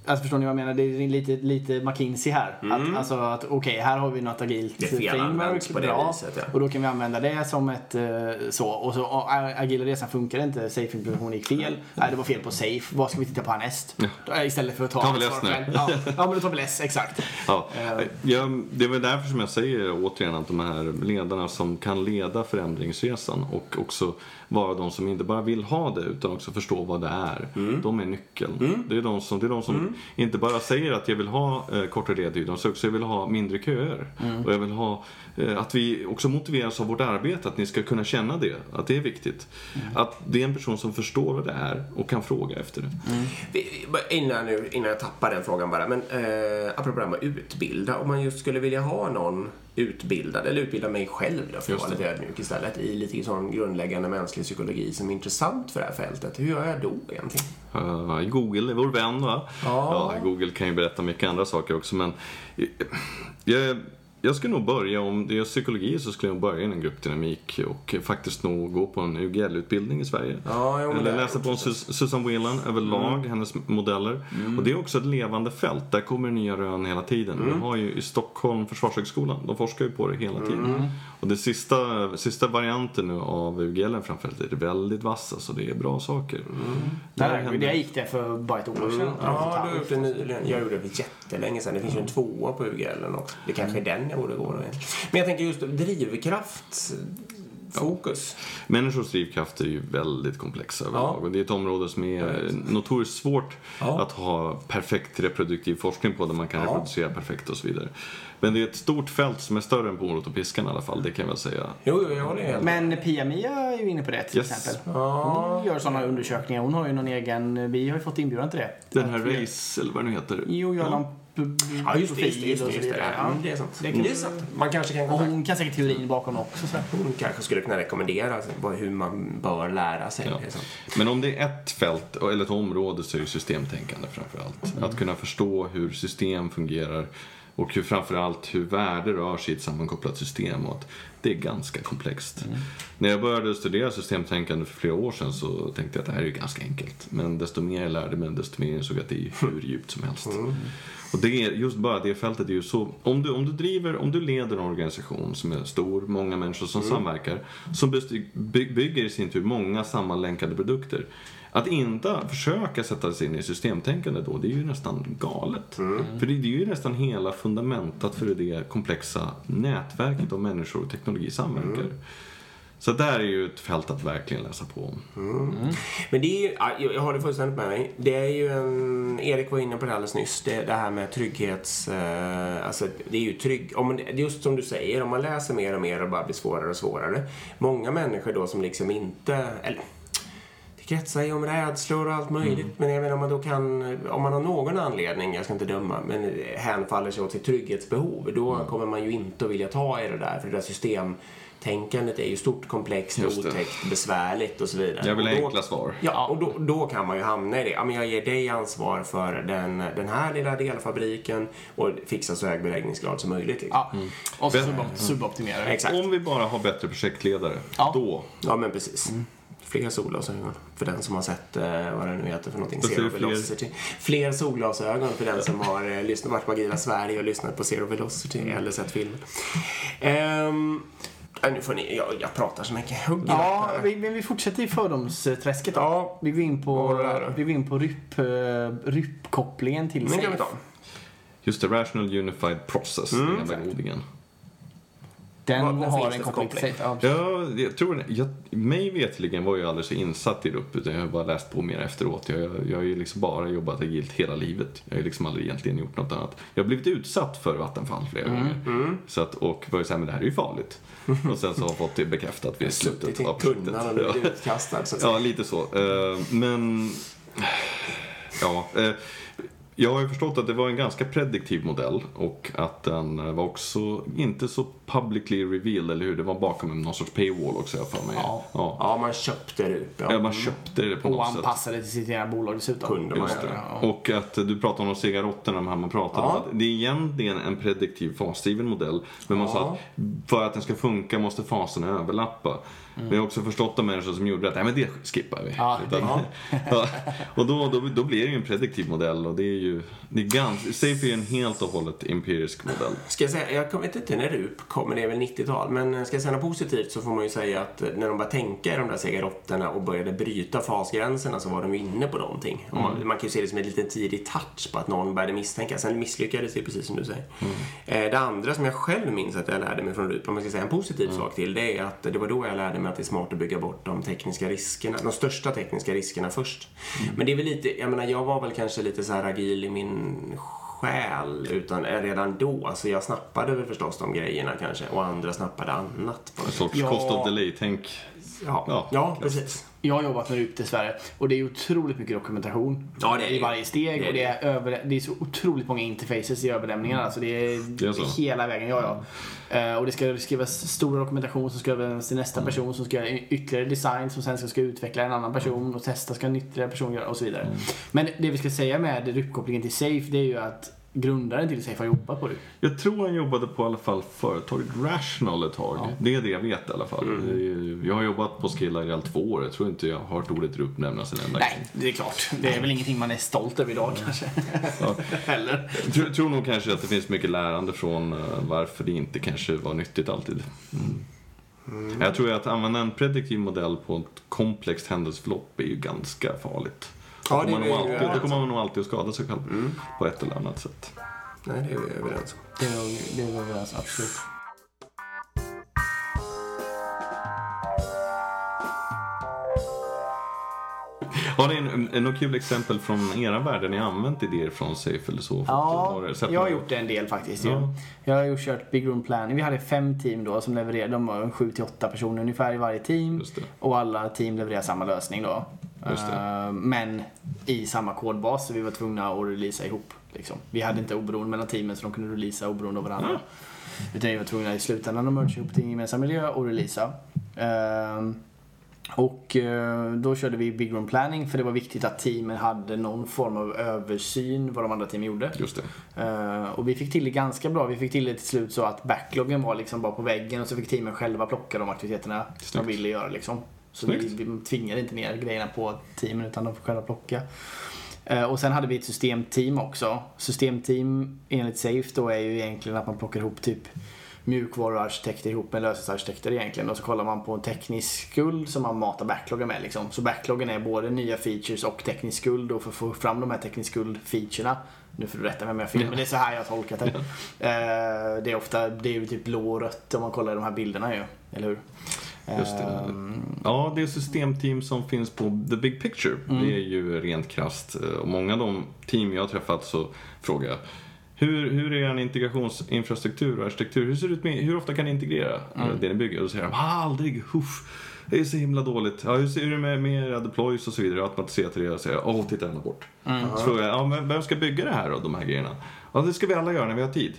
alltså förstår ni vad jag menar, det är lite, lite McKinsey här mm. att, alltså att okej, okay, här har vi något agilt framework på det bra, viset, ja. Och då kan vi använda det som ett så, och så och, agila resan funkar inte, safe implementation gick fel, mm. nej det var fel på safe, vad ska vi titta på härnäst ja. Istället för att ta tar vi läs nu ja. Ja men då tar vi läs, exakt ja. Ja, det är väl därför som jag säger återigen att de här ledarna som kan leda förändringsresan och också vara de som inte bara vill ha det utan också förstå vad det är, mm. de är nyckeln mm. det är de som, det är de som mm. inte bara säger att jag vill ha eh, kortare ledtid, de säger också jag vill ha mindre köer mm. och jag vill ha eh, att vi också motiveras av vårt arbete, att ni ska kunna känna det, att det är viktigt mm. att det är en person som förstår vad det är och kan fråga efter det mm. vi, innan, nu, innan jag tappar den frågan bara, men eh, apropå det här med utbilda, om man just skulle vilja ha någon utbildad, eller utbilda mig själv då, för att vara lite ödmjuk istället, i lite sån grundläggande mänsklig psykologi som är intressant för det här fältet. Hur gör jag då egentligen? Uh, Google är vår vän, va? Ja. Ja, Google kan ju berätta mycket andra saker också, men jag, Jag skulle nog börja, om det är psykologi så skulle jag börja inom gruppdynamik och faktiskt nog gå på en U G L-utbildning i Sverige. Ja, jo, eller läsa på Susan Whelan överlag, mm. hennes modeller. Mm. Och det är också ett levande fält, där kommer nya rön hela tiden. Mm. Vi har ju i Stockholm Försvarshögskolan, de forskar ju på det hela tiden. Mm. Och det sista, sista varianten nu av U G L framförallt är det väldigt vassa, så det är bra saker. Mm. Där, jag gick där för bara ett år sedan. Mm. Ja, du gjorde det nyligen. Jag gjorde det för jättelänge sedan. Det finns ju en tvåa på U G L också. Det kanske är den jag borde gå då. Men jag tänker just drivkraft... fokus. Ja. Människors drivkraft är ju väldigt komplexa överlag, ja. och det är ett område som är notoriskt svårt ja. att ha perfekt reproduktiv forskning på, där man kan ja. reproducera perfekt och så vidare. Men det är ett stort fält som är större än borot och piskan i alla fall, det kan jag väl säga. Jo, jo, jo, det är helt... Men Pia Mia är ju inne på det till yes. exempel. Hon gör sådana undersökningar, hon har ju någon egen, vi har ju fått inbjudan till det. Den här att... race, eller vad det nu heter. Jo, jag ja. Ja, just det, just det, just det, just det. Ja, det är sant. Det kan mm. man kanske kan kontakta. Hon kan säkert teorin bakom också. Så hon kanske skulle kunna rekommendera hur man bör lära sig. Ja. Det Men om det är ett fält eller ett område, så är ju systemtänkande framförallt. Mm. Att kunna förstå hur system fungerar och hur, framförallt hur värde rör sig i ett sammankopplat system, och att det är ganska komplext. Mm. När jag började studera systemtänkande för flera år sedan, så tänkte jag att det här är ju ganska enkelt. Men desto mer jag lärde mig, desto mer såg jag att det är hur djupt som helst. Mm. Och det är just bara det fältet är ju så, om du, om du driver, om du leder en organisation som är stor, många människor som mm. samverkar, som by, bygger i sin tur många sammanlänkade produkter. Att inte försöka sätta sig in i systemtänkande då, det är ju nästan galet. Mm. För det, det är ju nästan hela fundamentet för det komplexa nätverket av människor och teknologi samverkar. Mm. Så där är ju ett fält att verkligen läsa på. Mm. Mm. Men det är ju, jag, jag har det fullständigt med mig. Det är ju en, Erik var inne på det alldeles nyss, det, det här med trygghets, eh, alltså det är ju trygg, om man, just som du säger, om man läser mer och mer och bara blir svårare och svårare. Många människor då som liksom inte, eller kretsar ju om rädslor och allt möjligt. Mm. Men jag menar, om man då kan, om man har någon anledning, jag ska inte döma, men hänfaller sig åt sitt trygghetsbehov, då mm. kommer man ju inte att vilja ta i det där, för det där systemtänkandet är ju stort, komplext, otäckt, besvärligt och så vidare. Jag vill ha enkla svar. Ja, och då, då kan man ju hamna i det. Ja, men jag ger dig ansvar för den, den här lilla delfabriken och fixa så hög beläggningsgrad som möjligt. Liksom. Ja, mm. och så mm. suboptimera. Exakt. Om vi bara har bättre projektledare, ja. då. Ja, men precis. Mm. Fler solglasögon för den som har sett eh, vad det nu heter för någonting, Zero Velocity. Fler solglasögon för den som har eh, lyssnat, varit på Agila Sverige och lyssnat på Zero Velocity mm. eller sett filmen. Ehm, nu får ni, jag, jag pratar så mycket. Hugg ja, vi, men vi fortsätter i fördomsträsket då. Ja, vi går in på, vi går in på rypp, ryppkopplingen till sig. Just det, Rational Unified Process, mm, den här vägodingen. Den vad, har en komplexitet. Ja, jag tror jag, mig vetligen var jag aldrig så insatt i R U P, utan jag har bara läst på mer efteråt. Jag, jag, jag har ju liksom bara jobbat agilt hela livet. Jag har ju liksom aldrig egentligen gjort något annat. Jag har blivit utsatt för vattenfall flera mm. gånger. Mm. Så att, och var ju så här, men det här är ju farligt. Och sen så har jag fått det bekräftat vid slutet av projektet. Jag har suttit i tunnan och blivit utkastad. Så att säga. Ja, lite så. Uh, men... Ja... Uh, Jag har ju förstått att det var en ganska prediktiv modell, och att den var också inte så publicly revealed, eller hur? Det var bakom någon sorts paywall också, jag för mig. Ja, ja. ja man köpte det ut. Ja. ja, man köpte det på och något sätt. Och anpassade till sitt egna bolag dessutom. Kunde man göra det. Ja. Och att du pratade om de cigarotterna, de här man pratade ja. om. Att det är egentligen en prediktiv fasdriven modell. Men man ja. sa att för att den ska funka måste faserna överlappa. Mm. Vi har också förstått de människor som gjorde att nej, men det skippar vi. Ja, det, ja. ja. Och då, då, då blir det ju en prediktiv modell, och det är ju det är ganska, Safe är ju en helt och hållet empirisk modell. Ska jag säga, jag vet inte när R U P kommer, det är väl nittiotal, men ska jag säga något positivt så får man ju säga att när de bara tänka i de där cigarotterna och började bryta fasgränserna, så var de ju inne på någonting. Mm. Man, man kan ju se det som en liten tidig touch på att någon började misstänka, sen misslyckades det precis som du säger. Mm. Det andra som jag själv minns att jag lärde mig från R U P, om man ska säga en positiv mm. sak till, det är att det var då jag lärde mig att det är smart att bygga bort de tekniska riskerna, de största tekniska riskerna först. Mm. Men det är väl lite, jag menar, jag var väl kanske lite så här agil i min själ utan redan då, så alltså jag snappade väl förstås de grejerna kanske, och andra snappade annat. En sorts ja. cost of delay, tänk. Ja, ja, ja precis. Jag har jobbat med R U P i Sverige, och det är otroligt mycket dokumentation ja, det är, i varje steg, det är, och det är, över, det är så otroligt många interfaces i överlämningarna, alltså det är, det är så. hela vägen, ja, ja. Uh, och det ska skrivas stor dokumentation som ska överlämnas till nästa mm. person, som ska göra ytterligare design, som sen ska, ska utveckla en annan person och testa, ska en ytterligare person göra och så vidare. Mm. Men det vi ska säga med R U P-kopplingen till Safe, det är ju att grundaren till Safe har jobbat på det. Jag tror han jobbade på i alla fall företaget Rational ett tag. Ja. Det är det jag vet i alla fall. Mm. Jag har jobbat på Skellargel två år. Jag tror inte jag har hört ordet uppnämnas en enda. Nej, det är klart. Det är väl ingenting man är stolt över idag, ja, kanske. Ja. Eller. Jag tror, tror nog kanske att det finns mycket lärande från varför det inte kanske var nyttigt alltid. Mm. Mm. Jag tror att använda en prediktiv modell på ett komplext händelseförlopp är ju ganska farligt. Ja, det, kommer det, alltid, det kommer man nog alltid att skada sig själv mm. på ett eller annat sätt. Nej, det är vi överens om. Det är vi överens, absolut. Har ni en, en, något kul exempel från era värld? Ni har använt idéer från Safe eller så? Ja, jag har gjort det en del faktiskt. Ja. Jag har ju kört Big Room Planning. Vi hade fem team då som levererade. De var sju till åtta personer ungefär i varje team. Och alla team levererade samma lösning då. Just det. Men i samma kodbas, så vi var tvungna att releasa ihop liksom. Vi hade inte oberoende mellan teamen, så de kunde releasa oberoende av varandra. Mm. Utan vi var tvungna i slutändan att merge ihop till en gemensam miljö och releasa. Och då körde vi Big Room Planning, för det var viktigt att teamen hade någon form av översyn vad de andra teamen gjorde. Just det. Och vi fick till det ganska bra. Vi fick till det till slut så att backloggen var liksom bara på väggen, och så fick teamen själva plocka de aktiviteterna som de ville göra liksom. Så vi, vi tvingade inte ner grejerna på teamen, utan de får själva plocka. Eh, och sen hade vi ett systemteam också. Systemteam enligt Safe då är ju egentligen att man plockar ihop typ mjukvaruarkitekter ihop med lösningsarkitekter egentligen. Och så kollar man på en teknisk skuld som man matar backloggen med liksom. Så backloggen är både nya features och teknisk skuld. Och för att få fram de här teknisk skuld-featurerna. Nu får du rätta mig om jag fel, men det är så här jag har tolkat det. Eh, det är ofta, det är ju typ blå och rött om man kollar de här bilderna ju, eller hur? Just det. Ja, det är systemteam som finns på The Big Picture. Mm. Det är ju rent krasst. Och många av de team jag har träffat så frågar jag, hur, hur är en integrationsinfrastruktur och arkitektur? Hur ser det ut med, hur ofta kan ni integrera mm. det ni bygger? Och så säger de, aldrig, huff, det är så himla dåligt. Ja, hur ser det med, med era deploys och så vidare? Att man ser till det och säger, åh, titta ända bort. Mm. Så frågar jag, ja, men vem ska bygga det här då, de här grejerna? Ja, det ska vi alla göra när vi har tid.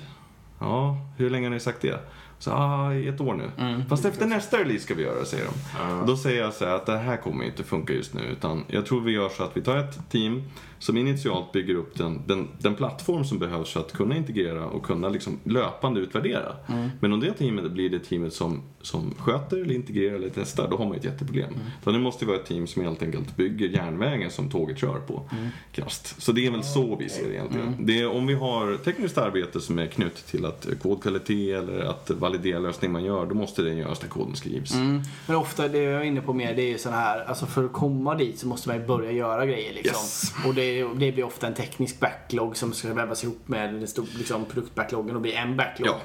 Ja, hur länge har ni sagt det? Så, ah, ett år nu. Mm. Fast efter nästa release ska vi göra, säger de. Mm. Då säger jag så här, att det här kommer inte funka just nu. Utan jag tror vi gör så att vi tar ett team som initialt bygger upp den, den, den plattform som behövs för att kunna integrera och kunna liksom löpande utvärdera. Mm. Men om det teamet blir det teamet som, som sköter eller integrerar eller testar, då har man ett jätteproblem. Mm. Så det måste vara ett team som helt enkelt bygger järnvägen som tåget kör på. Mm. Krasst. Så det är väl så vi ser det egentligen. Mm. Det är, om vi har tekniskt arbete som är knutet till att kodkvalitet eller att validera lösning man gör, då måste den göras där koden skrivs. Mm. Men ofta det jag är inne på mer, det är ju sån här, alltså för att komma dit så måste man börja göra grejer liksom. Yes. Och det Det blir ofta en teknisk backlog som ska vävas ihop med den stor, liksom, produktbackloggen och bli en backlog. Ja.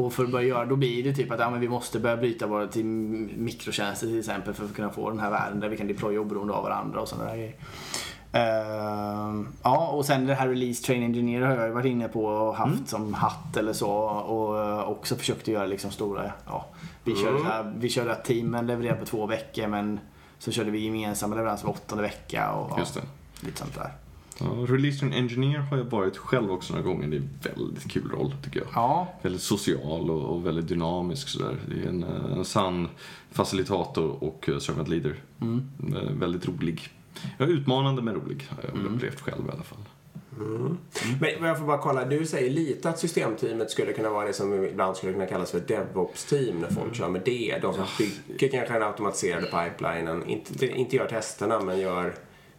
Och för att börja göra, då blir det typ att ja, men vi måste börja bryta våra till mikrotjänster till exempel för att kunna få den här världen där vi kan deploya oberoende av varandra och sådana där grejer. Uh, ja, och sen det här release train engineer har jag varit inne på och haft mm. som hatt eller så, och också försökte göra liksom stora, ja, vi mm. körde här, vi körde att teamen levererade på två veckor, men så körde vi gemensamma leverans på åttonde vecka och just det. Ja, lite sånt där. Ja, release train engineer har jag varit själv också några gånger. Det är en väldigt kul roll tycker jag. Ja. Väldigt social och, och väldigt dynamisk sådär. Det är en, en sann facilitator och servant leader. Mm. Väldigt rolig. Ja, utmanande men rolig har jag mm. upplevt själv i alla fall. Mm. Men jag får bara kolla, du säger lite att systemteamet skulle kunna vara det som ibland skulle kunna kallas för DevOps-team när folk mm. kör med det. De som bygger kanske den automatiserade pipelinen. Inte, inte gör testerna men gör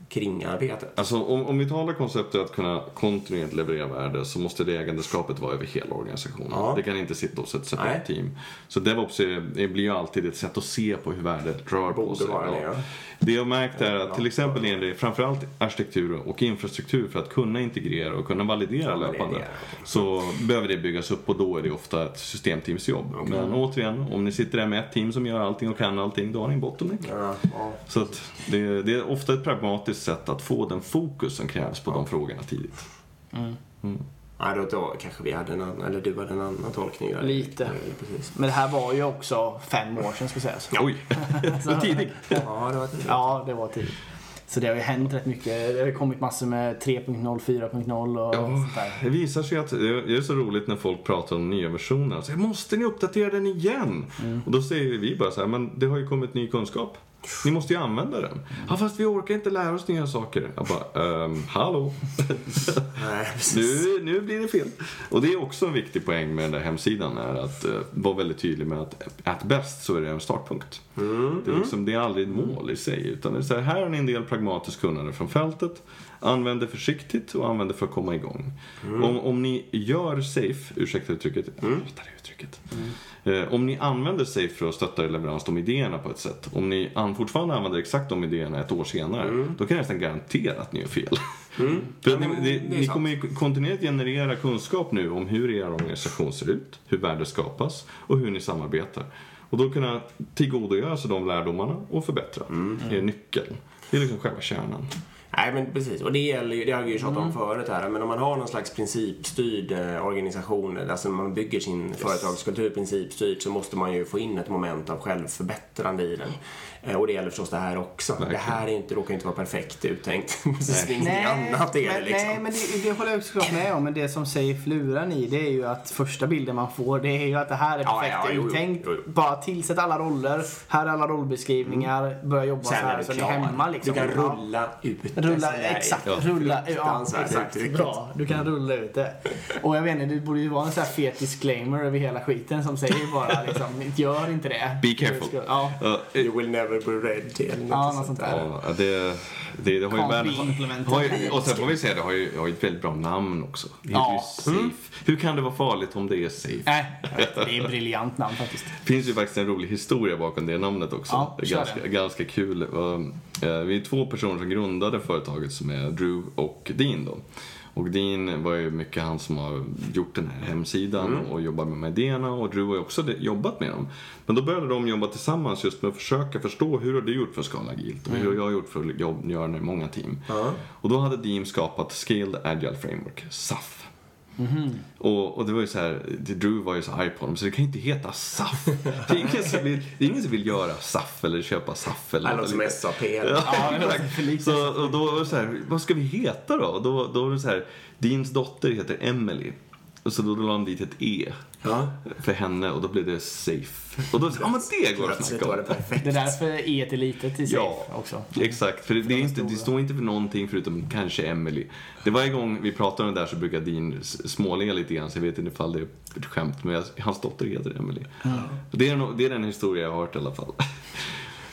kringarbetet. Alltså om, om vi talar konceptet att kunna kontinuerligt leverera värde, så måste det ägandeskapet vara över hela organisationen. Ja. Det kan inte sitta hos ett separat team. Så DevOps är, blir ju alltid ett sätt att se på hur värdet rör på sig. Det, ja. det jag märkt är att till exempel är det framförallt arkitektur och infrastruktur för att kunna integrera och kunna validera löpande. Så behöver det byggas upp, och då är det ofta ett systemteams jobb. Okay. Men återigen, om ni sitter där med ett team som gör allting och kan allting, då har ni en bottleneck. Ja. Ja. Så att det, det är ofta ett pragmatiskt sätt att få den fokus som krävs på ja. de frågorna tidigt. Mm. Mm. Ja, då, då kanske vi hade en annan, eller du hade en annan tolkning. Eller? Lite. Eller, precis. Men det här var ju också fem år sedan, ska jag säga. Oj, det var tidigt. Ja, det var tidigt. Ja, det var tidigt. Så det har ju hänt rätt mycket. Det har kommit massor med tre punkt noll, fyra punkt noll och ja, sånt där. Det visar sig att det är så roligt när folk pratar om nya versioner. Så, måste ni uppdatera den igen? Mm. Och då säger vi bara så här, men det har ju kommit ny kunskap. Ni måste ju använda den. Ja, fast vi orkar inte lära oss nya saker. Jag bara, ehm, hallå. Nej, nu, nu blir det fel. Och det är också en viktig poäng med den där hemsidan, är att uh, vara väldigt tydlig med att att bäst så är det en startpunkt. Mm, det, är liksom, mm. det är aldrig ett mål i sig, utan det är så här, här är en del pragmatisk kunnande från fältet. Använd det försiktigt och använd det för att komma igång. Mm. Om, om ni gör safe, ursäkta uttrycket, mm. jag hatar det uttrycket. Mm. Om ni använder sig för att stötta i leverans de idéerna på ett sätt, om ni fortfarande använder exakt de idéerna ett år senare, mm. då kan jag nästan garantera att ni är fel. Mm. För mm. ni, det, ni kommer ju kontinuerligt generera kunskap nu om hur er organisation ser ut, hur värde skapas och hur ni samarbetar. Och då kunna tillgodogöra sig de lärdomarna och förbättra. Mm. Det är nyckeln. Det är liksom själva kärnan. Nej, men precis, och det gäller ju, det har jag ju tjatat om mm. förut här, men om man har någon slags principstyrd organisation, alltså man bygger sin yes. företagskultur principstyrd, så måste man ju få in ett moment av självförbättrande i den. Och det gäller förstås det här också. Verkligen. Det här är inte, råkar inte vara perfekt uttänkt. Nej. Nej, annat är men, det liksom. Nej, men det, det håller jag också klart med om. Men det som säger fluran i, det är ju att första bilden man får, det är ju att det här är perfekt ja, ja, jo, uttänkt. Jo, jo, jo. Bara tillsätt alla roller. Här är alla rollbeskrivningar. Mm. Börja jobba sen så här så det är hemma liksom. Du kan rulla ut. Rulla, exakt. Ja. Rulla ut. Ja, exakt. Bra. Du kan rulla ut det. Och jag vet inte, det borde ju vara en sån här fet disclaimer över hela skiten som säger bara liksom, gör inte det. Be careful. Ska, ja. uh, you will never Red till eller ja, något sånt där. Ja, det, det, det har ju världen. Och sen får vi se, det har ju, har ju ett väldigt bra namn också. Det ja. Safe. Mm. Hur kan det vara farligt om det är safe? Äh, det är ett briljant namn faktiskt. Det finns ju faktiskt en rolig historia bakom det namnet också. Ja, ganska, ganska kul. Vi är två personer som grundade företaget som är Drew och Dean då. Och Dean var ju mycket han som har gjort den här hemsidan mm. och jobbat med idéerna, och Drew har ju också jobbat med dem. Men då började de jobba tillsammans just med att försöka förstå, hur har du gjort för Scala Agilt och mm. hur har jag gjort för att jobb, göra i många team. Mm. Och då hade Dean skapat Scaled Agile Framework, S A F. Mm-hmm. Och, och det var ju så här, Drew var ju så arg på dem, så det kan inte heta S A F. Det är ingen som vill, det är ingen som vill göra S A F eller köpa S A F eller något som S A P. Ja, ja, så, och då var det så här, vad ska vi heta då? Och då, då var det så här, Deans dotter heter Emily. Och så då la han dit ett E ja. För henne, och då blev det safe. Och då, ja men det går att snacka om. Det är därför E är litet i safe ja, också. Exakt, för det, det, är inte, det står inte för någonting förutom kanske Emily. Det var en gång vi pratade om det där, så brukar Dean smålinga lite grann, så jag vet inte ifall det är ett skämt, men jag, hans dotter heter Emily. Mm. Det, är, det är den historia jag har hört i alla fall.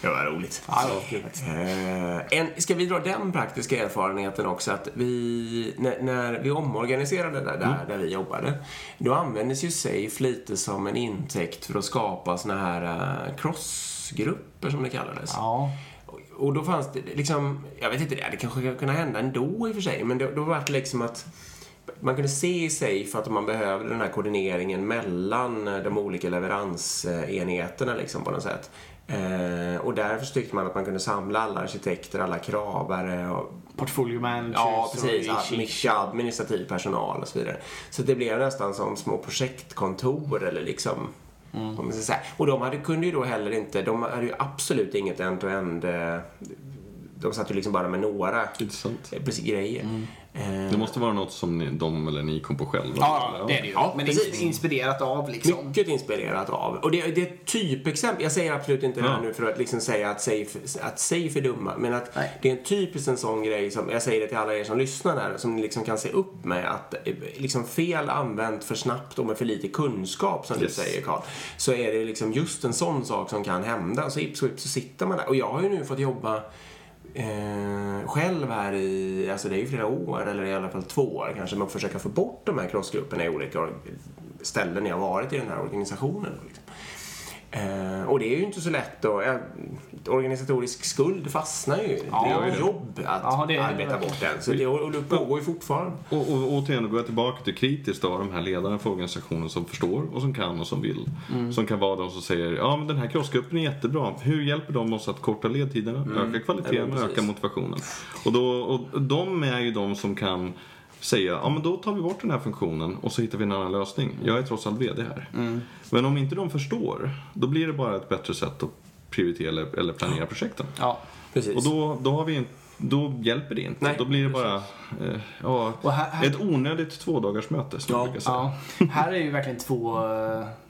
Det var roligt. Alltså, eh, en, ska vi dra den praktiska erfarenheten också, att vi, när, när vi omorganiserade där, där, mm. där vi jobbade, då användes ju Safe lite som en intäkt för att skapa såna här crossgrupper som det kallades. Ja. Och då fanns det liksom, jag vet inte, det kanske kunde hända ändå i och för sig, men då, då var det liksom att man kunde se i sig för att man behövde den här koordineringen mellan de olika leveransenheterna liksom på något sätt. Eh, och därför tyckte man att man kunde samla alla arkitekter, alla kravare och portfolio managers, ja, precis, och mycket administrativ personal och så vidare. Så det blev nästan som små projektkontor eller liksom mm. om man ska säga. Och de hade, kunde ju då heller inte, de hade ju absolut inget end-to-end. De satt ju liksom bara med några precis, grejer. Mm. Det måste vara något som ni, de eller ni kom på själva. Ja, eller? Det är det ju. Ja, men precis. Inspirerat av liksom. Mycket inspirerat av. Och det, det är ett typexempel. Jag säger absolut inte det här nu för att liksom säga att safe, att safe är dumma. Men att nej. Det är en typisk en sån grej som, jag säger det till alla er som lyssnar här, som ni liksom kan se upp med. Att liksom fel använt för snabbt och med för lite kunskap, som yes. du säger Carl. Så är det liksom just en sån sak som kan hända. Så ips och ips så sitter man där. Och jag har ju nu fått jobba Eh, själv här i, alltså det är ju flera år, eller i alla fall två år kanske, man försöker få bort de här crossgrupperna i olika ställen jag har varit i den här organisationen liksom. eh, och det är ju inte så lätt då, eh, organisatorisk skuld fastnar ju, ja, det är ju jobb att ja, det är arbeta bort den, så det, och det pågår ju fortfarande. Och, och, och återigen, då går jag tillbaka till kritiskt av de här ledarna för organisationen som förstår och som kan och som vill, mm. som kan vara de som säger, ja men den här crossgruppen är jättebra, hur hjälper de oss att korta ledtiderna, mm. öka kvaliteten, ja, öka motivationen, och, då, och de är ju de som kan säga, ja men då tar vi bort den här funktionen och så hittar vi en annan lösning, jag är trots allt vd här. mm. Men om inte de förstår, då blir det bara ett bättre sätt att prioritera eller planera projekten. Ja, precis. Och då, då har vi inte då hjälper det inte. Nej, då blir det bara eh, ja, och här, här, ett onödigt tvådagarsmöte som ja, jag brukar säga. Ja. Här är ju verkligen två,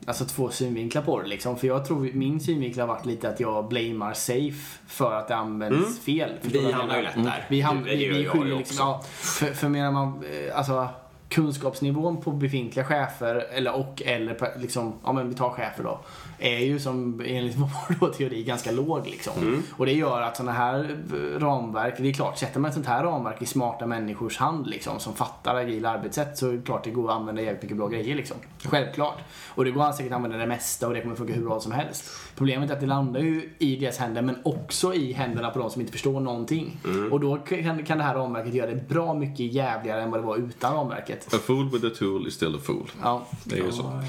alltså två synvinklar på det liksom. För jag tror min synvinkel har varit lite att jag blamear safe för att det används mm. fel. Vi hamnar ju lätt där. Vi hamnar ju liksom, ja, för, för menar man alltså kunskapsnivån på befintliga chefer eller och eller liksom, ja men vi tar chefer då, är ju som enligt vår teori ganska låg liksom. Mm. Och det gör att sådana här ramverk, det är klart, sätter man ett sånt här ramverk i smarta människors hand liksom, som fattar agila arbetssätt, så är det klart det går att använda jävligt mycket bra grejer liksom. Självklart. Och det går säkert att använda det mesta och det kommer funka hur bra som helst. Problemet är att det landar ju i deras händer, men också i händerna på de som inte förstår någonting. Mm. Och då kan, kan det här ramverket göra det bra mycket jävligare än vad det var utan ramverket. A fool with a tool is still a fool. Ja. Det är ju så.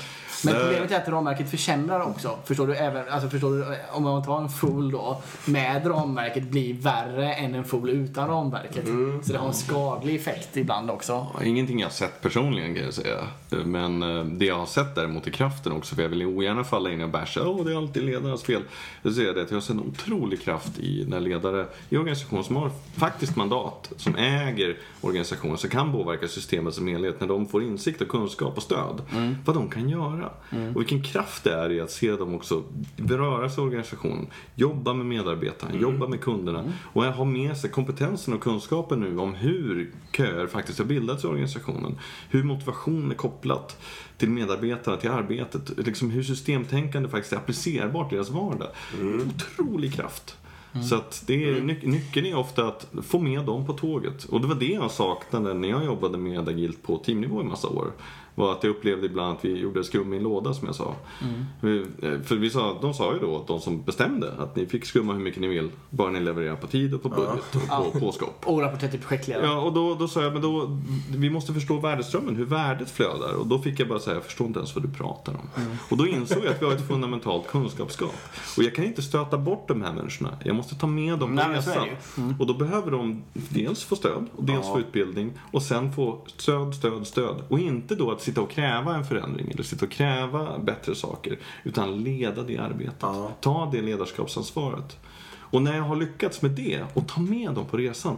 Men problemet är att ramverket försämrar också. Förstår du, även, alltså förstår du, om man tar en fool då med ramverket blir värre än en fool utan ramverket. Mm. Så det har en skadlig effekt ibland också. Ja, ingenting jag har sett personligen kan jag säga. Men det jag har sett däremot i kraften också, för jag vill ogärna falla in och basha, åh oh, det är alltid ledarnas fel. Jag ser det att jag har sett en otrolig kraft i när ledare i organisationer som har faktiskt mandat, som äger organisationen, så kan påverka systemet som helhet när de får insikt och kunskap och stöd. Mm. Vad de kan göra. Mm. Och vilken kraft det är i att se dem också beröra sig i organisationen, jobba med medarbetarna, mm. jobba med kunderna mm. och ha med sig kompetensen och kunskapen nu om hur köer faktiskt har bildats i organisationen, hur motivation är kopplat till medarbetarna, till arbetet, liksom hur systemtänkande faktiskt är applicerbart i deras vardag. Mm. Otrolig kraft. Mm. Så att det är, ny- nyckeln är ofta att få med dem på tåget. Och det var det jag saknade när jag jobbade med agilt på teamnivå i massa år, var att jag upplevde ibland att vi gjorde skum i en låda, som jag sa. Mm. Vi, för vi sa, de sa ju då att de som bestämde att ni fick skumma hur mycket ni vill, bara ni levererar på tid och på budget ja. och på, ja. på skåp. Och rapporterar till projektledare. Ja, och då, då sa jag, men då, vi måste förstå värdeströmmen, hur värdet flödar. Och då fick jag bara säga, jag förstår inte ens vad du pratar om. Mm. Och då insåg jag att vi har ett fundamentalt kunskapsgap. Och jag kan inte stöta bort de här människorna. Jag måste ta med dem på resan. Mm. Och då behöver de dels få stöd, och dels ja. få utbildning, och sen få stöd, stöd, stöd. Och inte då att sitta och kräva en förändring eller sitta och kräva bättre saker, utan leda det arbetet, ja. ta det ledarskapsansvaret. Och när jag har lyckats med det och ta med dem på resan,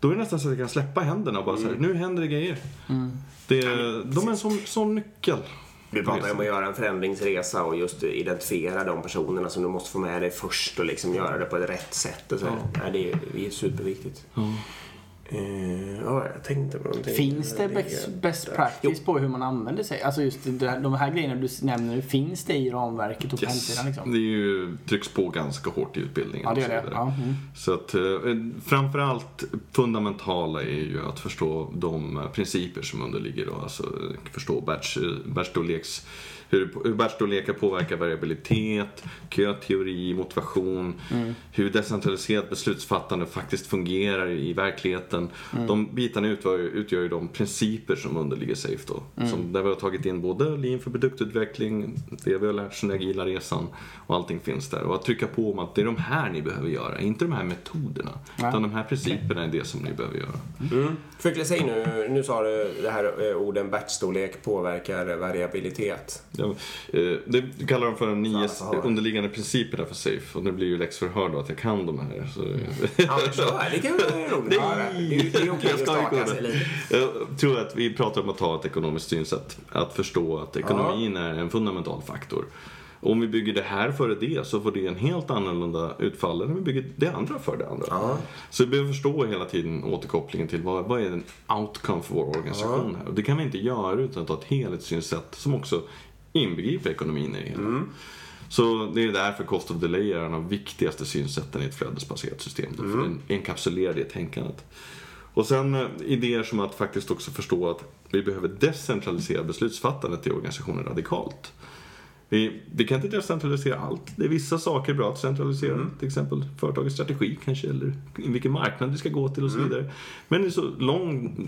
då är det nästan så att jag kan släppa händerna och bara mm. så här, nu händer det grejer. Mm. Det, de är en sån, sån nyckel. Vi pratar om att göra en förändringsresa och just identifiera de personerna som du måste få med dig först och liksom göra det på ett rätt sätt och så. Ja. Ja, det är, det är superviktigt. Ja. Uh, ja, jag tänkte på någonting. Finns det best, best practice på hur man använder sig? Alltså just det, de här grejerna du nämner, finns det i ramverket och yes. på hemsidan liksom? Det är ju, trycks på ganska hårt i utbildningen. Ja, det är det. Ja, mm. Så att framförallt fundamentala är ju att förstå de principer som underligger då. Alltså förstå batch, batchstorleks, hur, hur batchstorlekar påverkar variabilitet, köteori, motivation, mm. hur decentraliserat beslutsfattande faktiskt fungerar i verkligheten. Mm. De bitarna utgör, utgör ju de principer som underligger safe då. Mm. Som där vi har tagit in både lean för produktutveckling, det vi har lärt sig den agila resan, och allting finns där. Och att trycka på om att det är de här ni behöver göra, inte de här metoderna. Nej. Utan de här principerna är det som ni behöver göra. Mm. Mm. Försökte säga nu, nu sa du det här orden batchstorlek påverkar variabilitet. Ja, det kallar de för de nio underliggande principerna för safe. Och det blir ju läxförhör då att jag kan de här. Så... ja, men så är det kan ju roligt. Det är, det är okej att staka sig lite. Jag tror att vi pratar om att ta ett ekonomiskt synsätt. Att förstå att ekonomin ja. är en fundamental faktor. Om vi bygger det här före det, så får det en helt annorlunda utfall än om vi bygger det andra för det andra. Ja. Så vi behöver förstå hela tiden återkopplingen till vad, vad är en outcome för vår organisation ja. här. Och det kan vi inte göra utan att ta ett helhetssynsätt som också inbegriper ekonomin i det hela. Mm. Så det är därför cost of delay är en av viktigaste synsätten i ett flödesbaserat system. Mm. För den enkapsulerar det tänkandet. Och sen idéer som att faktiskt också förstå att vi behöver decentralisera beslutsfattandet i organisationen radikalt. Vi, vi kan inte decentralisera allt. Det är vissa saker bra att centralisera. Mm. Till exempel företagets strategi kanske, eller vilken marknad det ska gå till och så vidare. Mm. Men det är så långt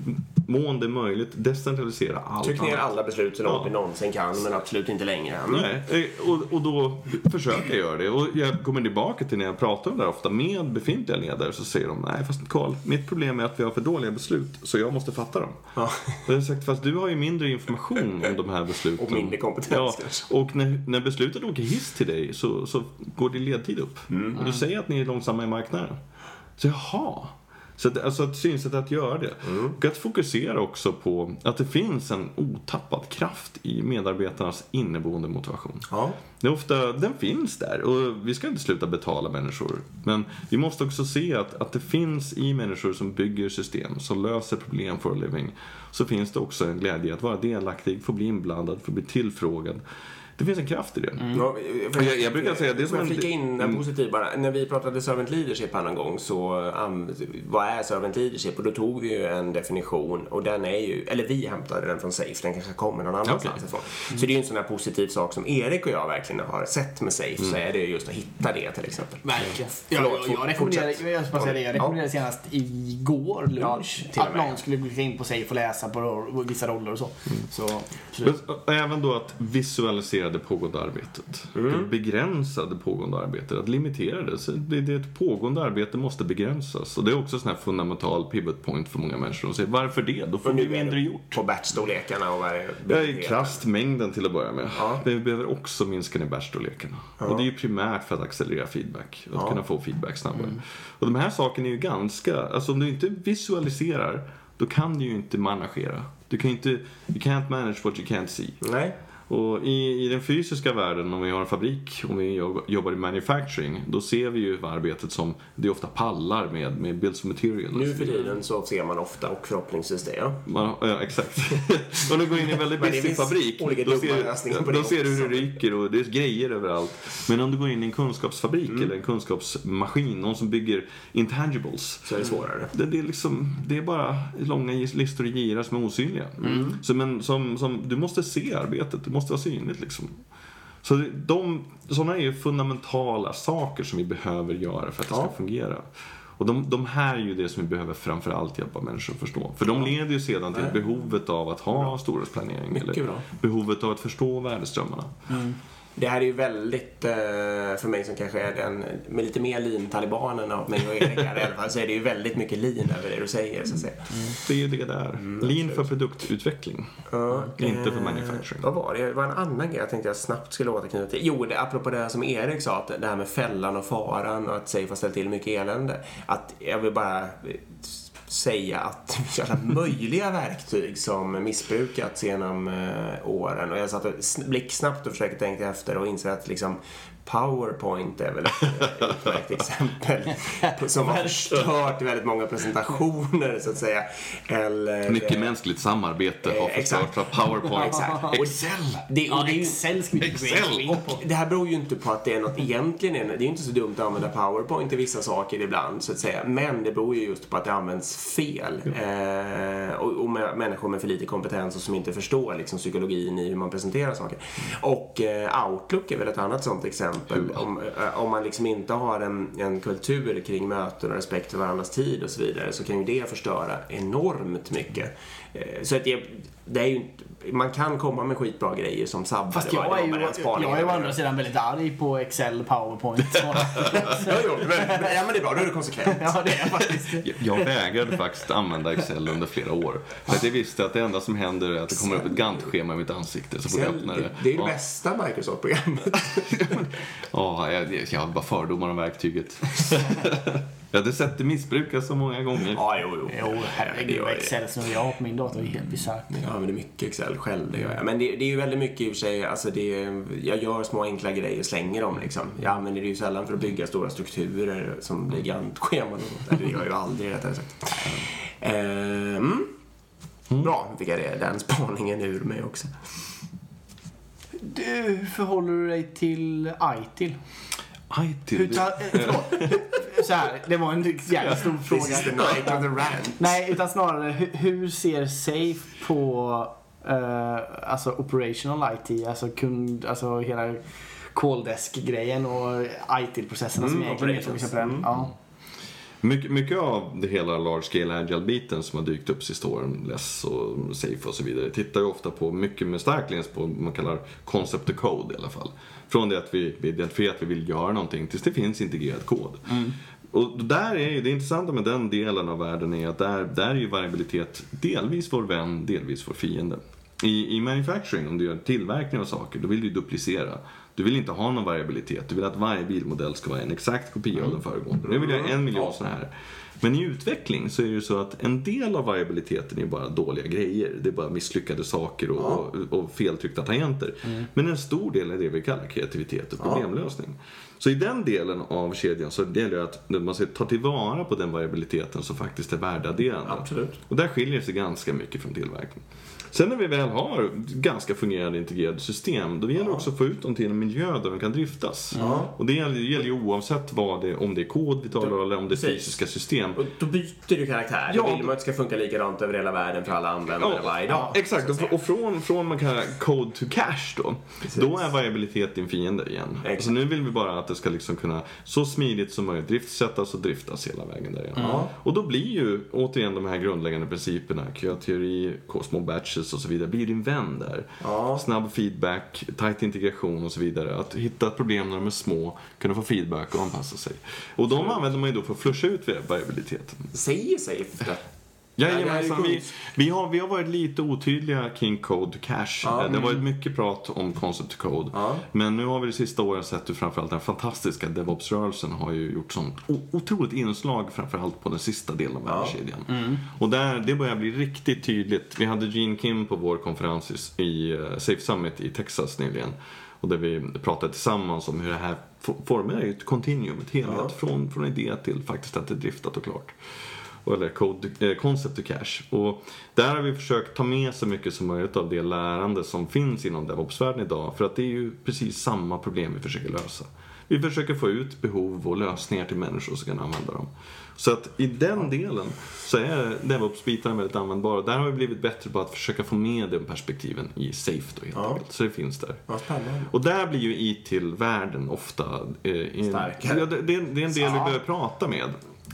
mån det är möjligt, decentralisera allt. Tryck ner alla beslut så långt vi någonsin kan, men absolut inte längre än. Nej, och, och då försöker jag göra det. Och jag kommer tillbaka till när jag pratar om det här ofta med befintliga ledare, så säger de, nej fast Carl, mitt problem är att vi har för dåliga beslut, så jag måste fatta dem. Ja. Jag har sagt, fast du har ju mindre information om de här besluten. Och mindre kompetens. Ja, och när När beslutet åker hiss till dig, så, så går din ledtid upp. Mm. Och du säger att ni är långsamma i marknaden. Så jaha, Så att, alltså ett synsätt att göra det. Mm. Och att fokusera också på att det finns en otappad kraft i medarbetarnas inneboende motivation. Ja. Det är ofta, den finns där, och vi ska inte sluta betala människor. Men vi måste också se att, att det finns i människor som bygger system, som löser problem for a living. Så finns det också en glädje att vara delaktig, få bli inblandad, få bli tillfrågad. Det finns en kraft i det. Mm. Ja, för, jag, jag brukar säga det som en flika in en positiv bara. När vi pratade servant leadership en gång, så um, vad är servant leadership? Och då tog vi ju en definition, och den är ju, eller vi hämtade den från Safe, den kanske kommer någon annanstans ifrån. Mm. Så det är ju en sån här positiv sak som Erik och jag verkligen har sett med Safe, mm. så är det just att hitta det till exempel. Verkligen. Mm. Jag, jag, jag rekommenderade, jag ska säga det, jag rekommenderade senast igår lunch ja, att någon skulle gå in på Safe och läsa på vissa roller och så. Mm. så Men, även då att visualisera det pågående arbetet, mm. det begränsade pågående arbetet, att limitera det. Så det, det ett pågående arbete måste begränsas, och det är också en sån här fundamental pivot point för många människor. De säger, varför det? Då får vi mindre gjort. På batchstorlekarna och varje... Krastmängden till att börja med. Ja. Vi behöver också minska i batchstorlekarna. Ja. Och det är ju primärt för att accelerera feedback, att ja. kunna få feedback snabbare. Mm. Och de här sakerna är ju ganska, alltså om du inte visualiserar, då kan du ju inte managera. Du kan inte, you can't manage what you can't see. Nej. Och i, i den fysiska världen, om vi har en fabrik, om vi jobbar i manufacturing, då ser vi ju arbetet som det ofta pallar med, med builds material. Nu för tiden så ser man ofta, och förhoppningsvis det, ja. Man, ja, exakt. Om du går in i en väldigt busy fabrik, då ser, då ser du hur det ryker och det är grejer överallt. Men om du går in i en kunskapsfabrik mm. eller en kunskapsmaskin, någon som bygger intangibles, så är det svårare. Det, det, är, liksom, det är bara långa listor och girar som är osynliga. Mm. Så, men, som, som, du måste se arbetet, du måste måste vara synligt liksom. Så de, sådana är ju fundamentala saker som vi behöver göra för att det ska ja. fungera. Och de, de här är ju det som vi behöver framförallt hjälpa människor att förstå. För de leder ju sedan till Nej. behovet av att ha storhetsplanering. Mycket eller bra. Behovet av att förstå värdeströmmarna. Mm. Det här är ju väldigt, för mig som kanske är den med lite mer lean-talibanen av mig och Erik här i alla fall, så är det ju väldigt mycket lean över det du säger, så att säga. Mm. Det är ju det där. Mm, lean för produktutveckling. Okay. Inte för manufacturing. Vad var det? Det var en annan grej jag tänkte jag snabbt skulle återknyta till. Jo, det, apropå det som Erik sa, att det här med fällan och faran och att Safe har ställt till mycket elände. Att jag vill bara... säga att alla möjliga verktyg som missbrukats genom eh, åren, och jag satt och blixtsnabbt och försökte tänka efter och inser att liksom PowerPoint är väl ett exempel som har förstört väldigt många presentationer, så att säga. Eller, mycket eh, mänskligt samarbete har förstört för PowerPoint. Exakt. Excel. Det, ja, det, Excel, Excel. Och det här beror ju inte på att det är något egentligen, det är ju inte så dumt att använda PowerPoint i vissa saker ibland, så att säga. Men det beror ju just på att det används fel. Eh, och, och med människor med för lite kompetens och som inte förstår liksom psykologin i hur man presenterar saker. Och eh, Outlook är väl ett annat sånt exempel. Om, om man liksom inte har en, en kultur kring möten och respekt för varandras tid och så vidare, så kan ju det förstöra enormt mycket. Så att det, det är ju inte, man kan komma med skitbra grejer som sabbar. Fast jag, var, jag, jag, jag är ju andra sidan väldigt arg på Excel, PowerPoint. Så. ja, jo, men, ja men det är bra, då är det konsekvent. ja, det är faktiskt. jag, jag vägrade faktiskt använda Excel under flera år. För att jag visste att det enda som händer är att det kommer upp ett Gantt-schema i mitt ansikte. Så får jag öppna det. Det, det är ju ja. det bästa Microsoft-programmet. Ja, jag, jag har bara fördomar om verktyget. Jag hade sett det missbrukas så många gånger. Ja, jo, jo. jo herregud, Excel som jag har på min dator är helt bisarrt. Ja, men det är mycket Excel själv, det gör jag. Men det, det är ju väldigt mycket i och för sig, alltså det är, jag gör små enkla grejer och slänger dem liksom. Jag använder det ju sällan för att bygga stora strukturer som blir Gantt-scheman. Det gör jag ju aldrig, rättare sagt. Ehm, bra, fick jag det, den spaningen ur mig också. Du förhåller dig till I T I L. I T I L? Hur tar, eh, så här, det var en jävla stor fråga. This is the night of the rant. Nej, utan snarare, hur, hur ser Safe på eh, alltså operational I T, alltså, kund, alltså hela calldesk-grejen och I T I L-processerna mm, som egentligen är till exempel. Mm. Ja. Mycket, mycket av det hela large scale agile-biten som har dykt upp sista åren, Less och Safe och så vidare, tittar ju ofta på mycket med stark lins på man kallar concept to code i alla fall. Från det att vi identifierar att vi vill göra någonting tills det finns integrerad kod. Mm. Och där är ju det intressanta med den delen av världen är att där, där är ju variabilitet delvis vår vän, delvis vår fiende. I, i manufacturing, om du gör tillverkning av saker, då vill du duplicera. Du vill inte ha någon variabilitet. Du vill att varje bilmodell ska vara en exakt kopia av den föregående. Nu vill jag en miljon sådana här. Men i utveckling så är det ju så att en del av variabiliteten är bara dåliga grejer. Det är bara misslyckade saker och, ja. och, och feltryckta tangenter. Mm. Men en stor del är det vi kallar kreativitet och problemlösning. Ja. Så i den delen av kedjan så gäller det att man ska ta tillvara på den variabiliteten som faktiskt är värdeadderande. Absolut. Och där skiljer sig ganska mycket från tillverkning. Sen när vi väl har ganska fungerande integrerade system, då gäller det också att få ut dem till en miljö där de kan driftas. Ja. Och det gäller ju oavsett vad det, om det är kod vi talar eller om det är fysiska system. Och då byter du karaktär. Ja, då vill man att det ska funka likadant över hela världen för alla användare ja, varje dag. Ja, exakt. Och, och från, från man kallar code to cache då, precis. Då är variabilitet din fiende igen. Så alltså nu vill vi bara att det ska liksom kunna så smidigt som möjligt driftsättas och driftas hela vägen där igen. Ja. Och då blir ju återigen de här grundläggande principerna, Q-teori, små batches och så vidare, blir din vän där. Ja. Snabb feedback, tight integration och så vidare. Att hitta problem när de är små, kunna få feedback och anpassa sig. Och de använder man ju då för att flusha ut variabiliteten. Säger sig efter. Ja, ja, vi, vi, har, vi har varit lite otydliga kring code cache. Ja, det har varit mycket prat om concept code. Ja. Men nu har vi det sista året sett hur framförallt den fantastiska DevOps-rörelsen har ju gjort sånt otroligt inslag framförallt på den sista delen av värdekedjan. Ja. Mm. Och där, det börjar bli riktigt tydligt. Vi hade Gene Kim på vår konferens i, i Safe Summit i Texas nyligen. Och där vi pratade tillsammans om hur det här formerar ett kontinuum, ett helhet ja. från, från idé till faktiskt att det är driftat och klart. Eller code, concept to cache. Och där har vi försökt ta med så mycket som möjligt av det lärande som finns inom DevOps-världen idag. För att det är ju precis samma problem vi försöker lösa. Vi försöker få ut behov och lösningar till människor som kan använda dem. Så att i den delen så är DevOps-bitarna väldigt användbara. Där har vi blivit bättre på att försöka få med den perspektiven i Safe då helt ja. enkelt. Så det finns där. Ja, och där blir ju I T-världen ofta eh, starkare. Ja, det, det är en del ja. vi behöver prata med.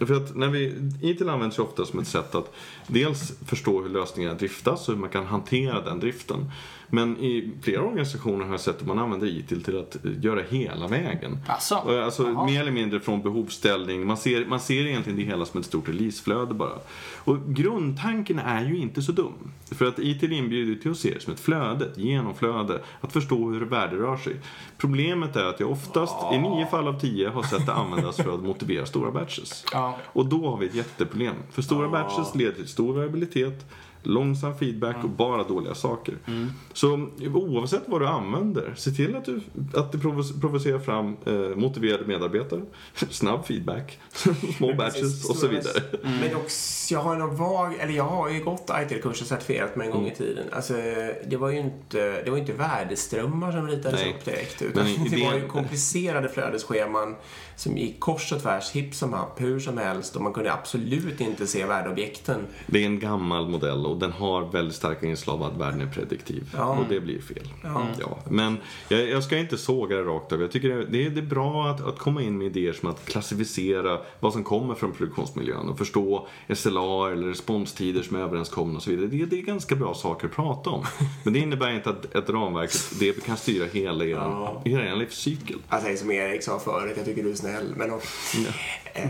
För att när vi, I T används ju ofta som ett sätt att dels förstå hur lösningarna driftas och hur man kan hantera den driften. Men i flera organisationer har jag sett att man använder I T till att göra hela vägen. Alltså, alltså mer eller mindre från behovsställning. Man ser, man ser egentligen det hela som ett stort releaseflöde bara. Och grundtanken är ju inte så dum. För att I T inbjuder till att se det som ett flöde, ett genomflöde. Att förstå hur värde rör sig. Problemet är att jag oftast, ja. i nio fall av tio, har sett det användas för att motivera stora batches. Ja. Och då har vi ett jätteproblem. För stora ja. batches leder till stor variabilitet, långsam feedback mm. och bara dåliga saker. Mm. Så oavsett vad du använder, se till att du, att du provocerar fram eh, motiverade medarbetare, snabb feedback, små batches och så vidare. Mm. Men också, jag har nog vag, eller jag har ju gått I T-kurser certifierat mig en gång mm. i tiden. Alltså, det var ju inte, det var inte värdeströmmar som ritades Nej. upp direkt, utan men det var ju komplicerade flödesscheman som gick kors och tvärs, hipp som happ, hur som helst, och man kunde absolut inte se värdeobjekten. Det är en gammal modell och den har väldigt starka inslag att världen är prediktiv ja. och det blir fel. Ja. Ja. Men jag, jag ska inte såga det rakt av. Jag tycker det, det, är, det är bra att, att komma in med idéer som att klassificera vad som kommer från produktionsmiljön och förstå S L A eller responstider som är överenskomna och så vidare. Det, det är ganska bra saker att prata om. Men det innebär inte att ett ramverk det kan styra hela er, ja. hela er livscykel. Alltså som Erik sa förut, jag tycker du är snäll. Men då, ja. äh...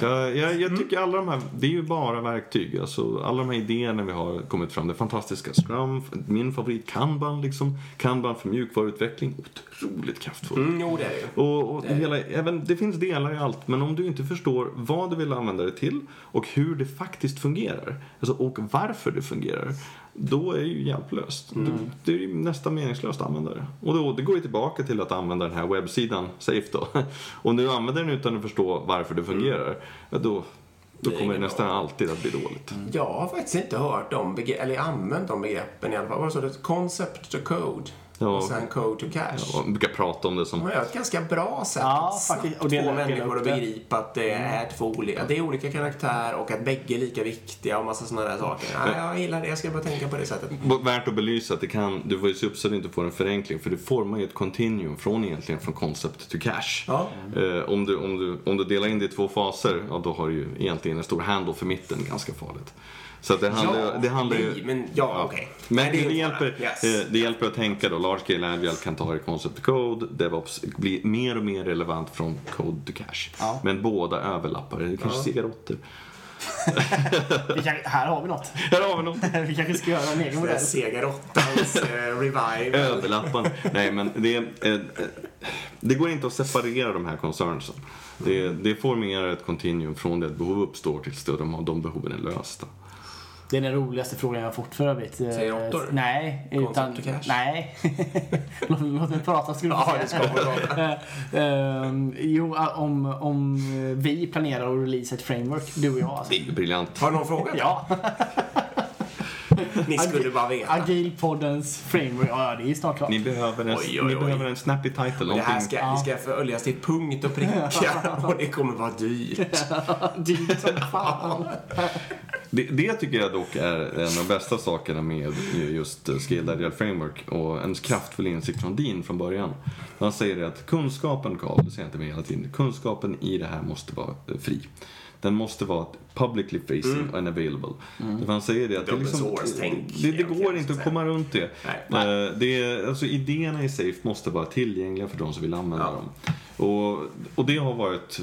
jag, jag, jag tycker alla de här, det är ju bara verktyg. Alltså alla de här idéerna när vi har kommit fram, det fantastiska Scrum, min favorit Kanban liksom. Kanban för mjukvaruutveckling, otroligt kraftfull. Mm, jo, det är det. Och, och det, är hela, det. Även, det finns delar i allt, men om du inte förstår vad du vill använda det till och hur det faktiskt fungerar, alltså, och varför det fungerar, då är det ju hjälplöst. Mm. Det är ju nästan meningslöst att använda det. Och då, det går ju tillbaka till att använda den här webbsidan Safe då. Om du använder den utan att förstå varför det fungerar, mm. då Då kommer det nästan alltid att bli dåligt. Mm. Jag har faktiskt inte hört om begrepp, eller använt de begreppen i alla fall. Var det så? Concept to code. Ja. Och sen code to cache. Ja, man brukar prata om det som... Ja, ett ganska bra sätt ja, faktiskt. Och det två människor att begripa att det är två olika, det är olika karaktär och att bägge är lika viktiga och massa sådana där saker. Men, ja, jag gillar det, jag ska bara tänka på det sättet. Värt att belysa att det kan, du får ju se upp så att du inte får en förenkling, för du formar ju ett continuum från egentligen från concept to cache. Ja. Eh, om, du, om, du, om du delar in det i två faser, ja, då har du ju egentligen en stor handle för mitten, ganska farligt. Så att det handlar, ja, det handlar nej, ju... Men, ja, ja. okej. Okay. Men nej, det, det, hjälper, yes. eh, det hjälper att tänka då. Large Scale Agile kan ta i concept code. DevOps blir mer och mer relevant från code to cache. Ja. Men båda överlappar. Det kanske ja. cigarotter. vi kan, här har vi något. Här har vi något. Vi kanske ska göra en egen modell. Segarottans eh, revive. Överlappan. Nej, men det, eh, det går inte att separera de här concernsen. Det, det formerar ett kontinuum från det att behov uppstår tills de, de behoven är lösta. Det är den roligaste frågan jag har fått förra bit. Säger åttor? Nej. Utan, nej. låt, låt mig prata skulle jag ja, säga. Det um, jo, om, om vi planerar att release ett framework, du och jag. Alltså. Det är briljant. Har du någon fråga? Ja. Ni skulle Agil, bara veta. Agilpoddens framework, ja det är snart klart. Ni behöver en, oj, oj, ni oj. Behöver en snappy title. Det här ska, ja. ska följas till punkt och pricka. Och det kommer vara dyrt. Dyrt som fan. Det, det tycker jag dock är en av de bästa sakerna med just Scaled Agile Framework och en kraftfull insikt från Dean från början. Han säger att kunskapen, Carl, det säger jag inte med hela tiden, kunskapen i det här måste vara fri. Den måste vara publicly facing mm. and available. Mm. Han säger det att det, liksom, det, det går inte att komma runt det. Nej. Det alltså, idéerna i Safe måste vara tillgängliga för de som vill använda ja. dem. Och, och det har varit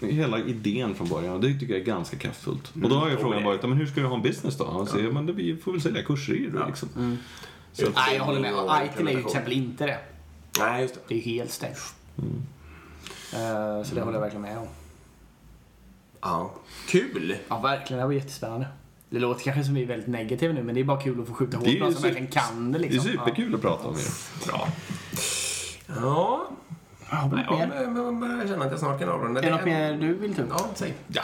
hela idén från början. Det tycker jag är ganska kraftfullt. Mm. Och då har ju frågan varit, men hur ska jag ha en business då? Han säger, ja. men vi får väl sälja kurser i det ja. liksom. Mm. Så, nej, jag, jag håller med. I T är ju till exempel inte det. Nej, just det. Det är ju helt stängt. Mm. Uh, så det mm. håller jag verkligen med om. Ja, kul! Ja, verkligen, det var jättespännande. Det låter kanske som vi är väldigt negativa nu, men det är bara kul att få skjuta hårt på någon som verkligen kan det liksom. Det är superkul ja. att prata om det. Bra. Ja, ja, men, ja men, men, men jag känner att jag snart kan avrunda. Är det något mer du vill ta? Ja, säg. Ja,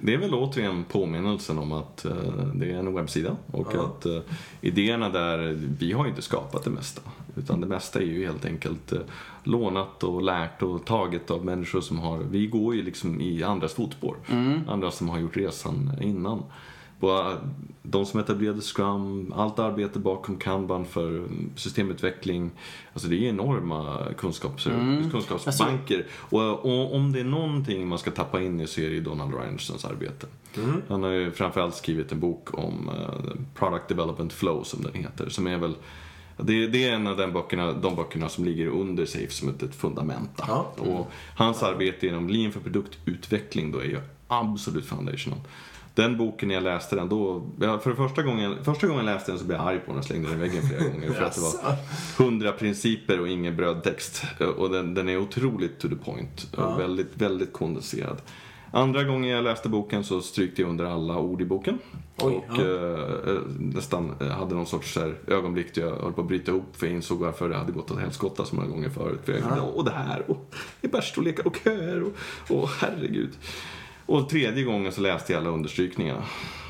det är väl återigen påminnelsen om att uh, det är en webbsida och uh-huh. att uh, idéerna där, vi har inte skapat det mesta. Utan det mesta är ju helt enkelt uh, lånat och lärt och taget av människor som har, vi går ju liksom i andras fotspår, mm. andra som har gjort resan innan. Bara de som etablerade Scrum, allt arbete bakom Kanban för systemutveckling, alltså det är enorma kunskaps- mm. kunskapsbanker. Och, och om det är någonting man ska tappa in i så är det Donald Reinertsens arbete. Mm. Han har ju framförallt skrivit en bok om uh, Product Development Flow som den heter, som är väl Det, det är en av den böckerna, de böckerna som ligger under Safe som ett, ett fundament. Ja. Och hans arbete inom linjen för produktutveckling då är ju absolut foundational. Den boken när jag läste den då, för första gången, första gången jag läste den så blev jag arg på den och slängde den i väggen flera gånger. För att det var hundra principer och ingen brödtext. Och den, den är otroligt to the point. Ja. Väldigt, väldigt kondenserad. Andra gången jag läste boken så strykte jag under alla ord i boken. Oj, och ja. eh, nästan hade någon sorts här ögonblick där jag höll på att bryta ihop, för jag insåg varför det hade gått åt helskotta så många gånger förut. För jag, ja. Och det här, och det är bärstorlekar och köer och, och herregud. Och tredje gången så läste jag alla understrykningarna.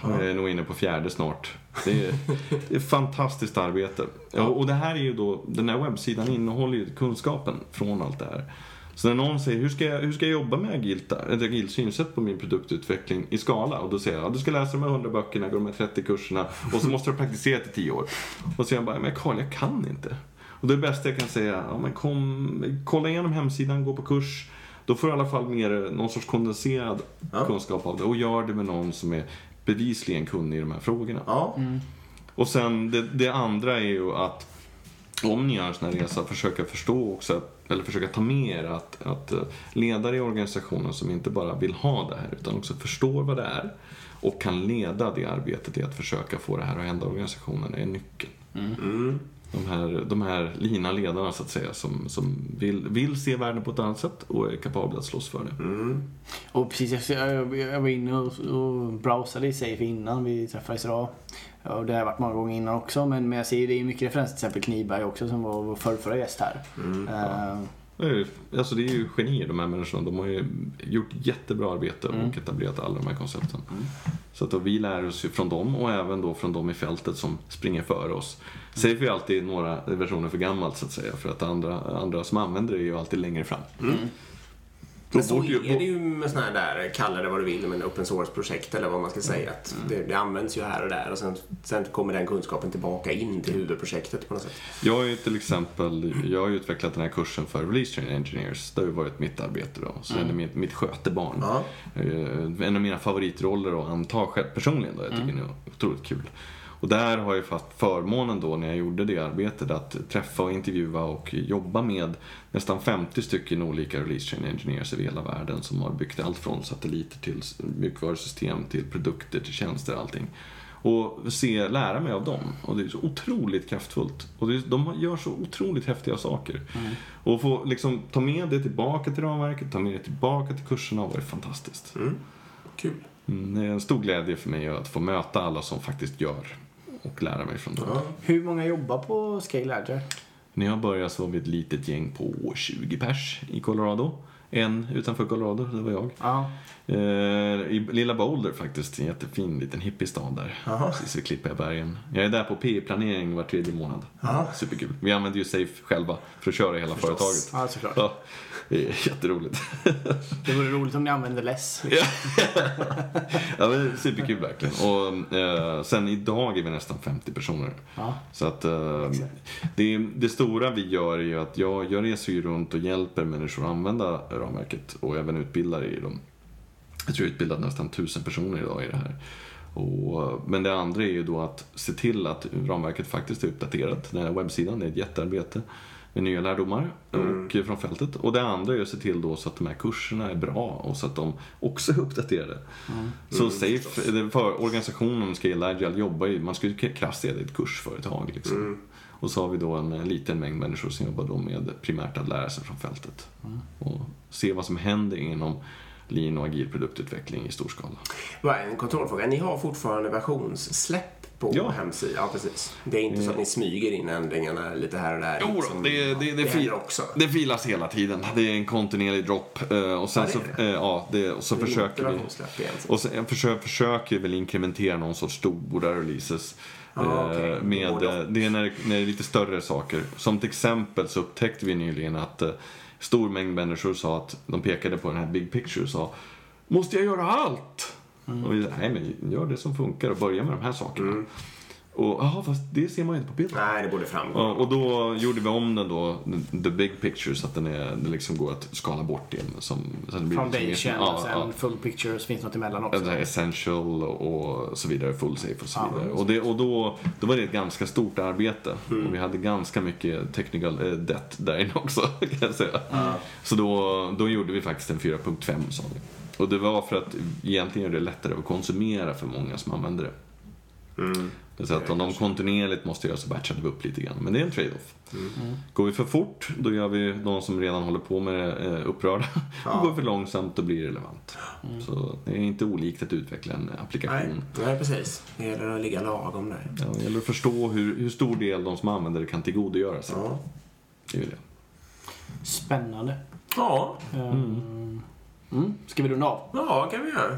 Ja. Jag är nog inne på fjärde snart. Det är, det är fantastiskt arbete. Ja. Och, och det här är ju då, den här webbsidan innehåller ju kunskapen från allt det här. Så när någon säger, hur ska jag, hur ska jag jobba med agilt, ett agilt synsätt på min produktutveckling i skala? Och då säger jag, ja, du ska läsa de här hundra böckerna, gå de här trettio kurserna och så måste du praktisera till tio år. Och så är jag bara, men Carl, jag kan inte. Och det bästa jag kan säga, ja, men kom, kolla igenom hemsidan, gå på kurs. Då får du i alla fall mer någon sorts kondenserad ja. kunskap av det. Och gör det med någon som är bevisligen kunnig i de här frågorna. Ja. Mm. Och sen det, det andra är ju att om ni gör en sån här resa, försöka förstå också, eller försöka ta med er att, att ledare i organisationen som inte bara vill ha det här utan också förstår vad det är och kan leda det arbetet i att försöka få det här att hända i organisationen är nyckeln. Mm. De här, de här lina ledarna så att säga som, som vill, vill se världen på ett annat sätt och är kapabla att slåss för det. Mm. Och precis, jag, jag var inne och, och browsade i Safe innan vi träffades idag. Ja, det har varit många gånger innan också, men, men jag ser det är mycket referens till exempel Kniberg också som var vår förrförra gäst här. Mm, ja. uh, det, är ju, alltså det är ju genier de här människorna, de har ju gjort jättebra arbete mm. och etablerat alla de här koncepten. Mm. Så att då, vi lär oss ju från dem och även då från dem i fältet som springer före oss. Safe är ju alltid några versioner för gammalt så att säga, för att andra, andra som använder det är ju alltid längre fram. Mm. Men så är det ju med sådana här där, kalla det vad du vill, men open source-projekt eller vad man ska säga. Att det, det används ju här och där och sen, sen kommer den kunskapen tillbaka in till huvudprojektet på något sätt. Jag har ju till exempel, jag har ju utvecklat den här kursen för Release Train Engineers. Det har ju varit mitt arbete då, så mm. det är mitt, mitt skötebarn. Mm. En av mina favoritroller att anta själv personligen då, jag tycker mm. det är otroligt kul. Och där har jag fast förmånen då när jag gjorde det arbetet att träffa och intervjua och jobba med nästan femtio stycken olika release chain engineers i hela världen som har byggt allt från satelliter till mjukvarusystem till produkter till tjänster och allting. Och se, lära mig av dem. Och det är så otroligt kraftfullt. Och det är, de gör så otroligt häftiga saker. Mm. Och få liksom ta med det tillbaka till ramverket, ta med det tillbaka till kurserna var fantastiskt. Mm. Kul. Mm, det är en stor glädje för mig att få möta alla som faktiskt gör och lära mig från dem. Ja. Hur många jobbar på Scaled Agile? När jag började så var vi ett litet gäng på tjugo pers i Colorado. En utanför Colorado, det var jag. Ja. Eh, I Lilla Boulder faktiskt, en jättefin liten hippiestad där. Aha. Precis vid Klippiga bergen. Jag är där på P E-planering var tredje månad. Aha. Superkul. Vi använder ju Safe själva för att köra hela Förstås. företaget. Ja, såklart. Ja, det är jätteroligt. Det vore roligt om ni använder less. Liksom. Ja, det är superkul verkligen. Och eh, sen idag är vi nästan femtio personer. Ja. Så att eh, det, det stora vi gör är ju att jag, jag reser ju runt och hjälper människor att använda ramverket och även utbildar i dem. Jag tror jag utbildat nästan tusen personer idag i det här. Och, men det andra är ju då att se till att ramverket faktiskt är uppdaterat. Den här webbsidan är ett jättearbete med nya lärdomar mm. och från fältet. Och det andra är ju att se till då så att de här kurserna är bra och så att de också är uppdaterade. Mm. Så mm, Safe, för organisationen Scaled Agile jobbar ju, man skulle krasst se det i ett kursföretag liksom. Mm. Och så har vi då en liten mängd människor som jobbar då med primärt att lära sig från fältet. Mm. Och se vad som händer inom lean och agil produktutveckling i stor skala. Vad är en kontrollfråga? Ni har fortfarande versionssläpp på ja. hemsidan. Ja, precis. Det är inte så att ni smyger in ändringarna lite här och där. Jo, som, det, det, det, det, fil- också. det filas hela tiden. Det är en kontinuerlig dropp. Och sen ja, det så, det. Ja, det, och så det försöker vi. Och sen försöker, försöker väl inkrementera någon sorts stora releases. Ah, okay. Med, det är när det, när det är lite större saker. Som till exempel så upptäckte vi nyligen att eh, stor mängd människor sa att de pekade på den här big picture och sa måste jag göra allt? Mm. Och vi sa, nej men gör det som funkar och börja med de här sakerna. Mm. Och aha, fast det ser man ju inte på bilden. Nej, det borde framgå. Ja, och då gjorde vi om den då, the big picture, så att den är, det liksom går att skala bort den. Som, så det blir foundation, ja, och sen ja. full pictures, finns något emellan också. Det är essential och så vidare, full safe och så vidare. Ja, och det, och då, då var det ett ganska stort arbete. Mm. Och vi hade ganska mycket technical debt där inne också, kan jag säga. Mm. Så då, då gjorde vi faktiskt en fyra punkt fem, sa vi. Och det var för att egentligen är det lättare att konsumera för många som använder det. Mm. Så att om de kontinuerligt måste göra så batchar vi upp lite grann. Men det är en trade-off. Mm. Går vi för fort, då gör vi de som redan håller på med det upprörda. Ja. Och går för långsamt, då blir det relevant. Mm. Så det är inte olikt att utveckla en applikation. Nej, Nej precis. Det gäller att ligga lagom där. Ja, det gäller att förstå hur, hur stor del de som använder det kan tillgodogöra sig. Ja. Det är det. Spännande. Ja. Mm. Mm. Ska vi runda av? Ja, kan vi göra.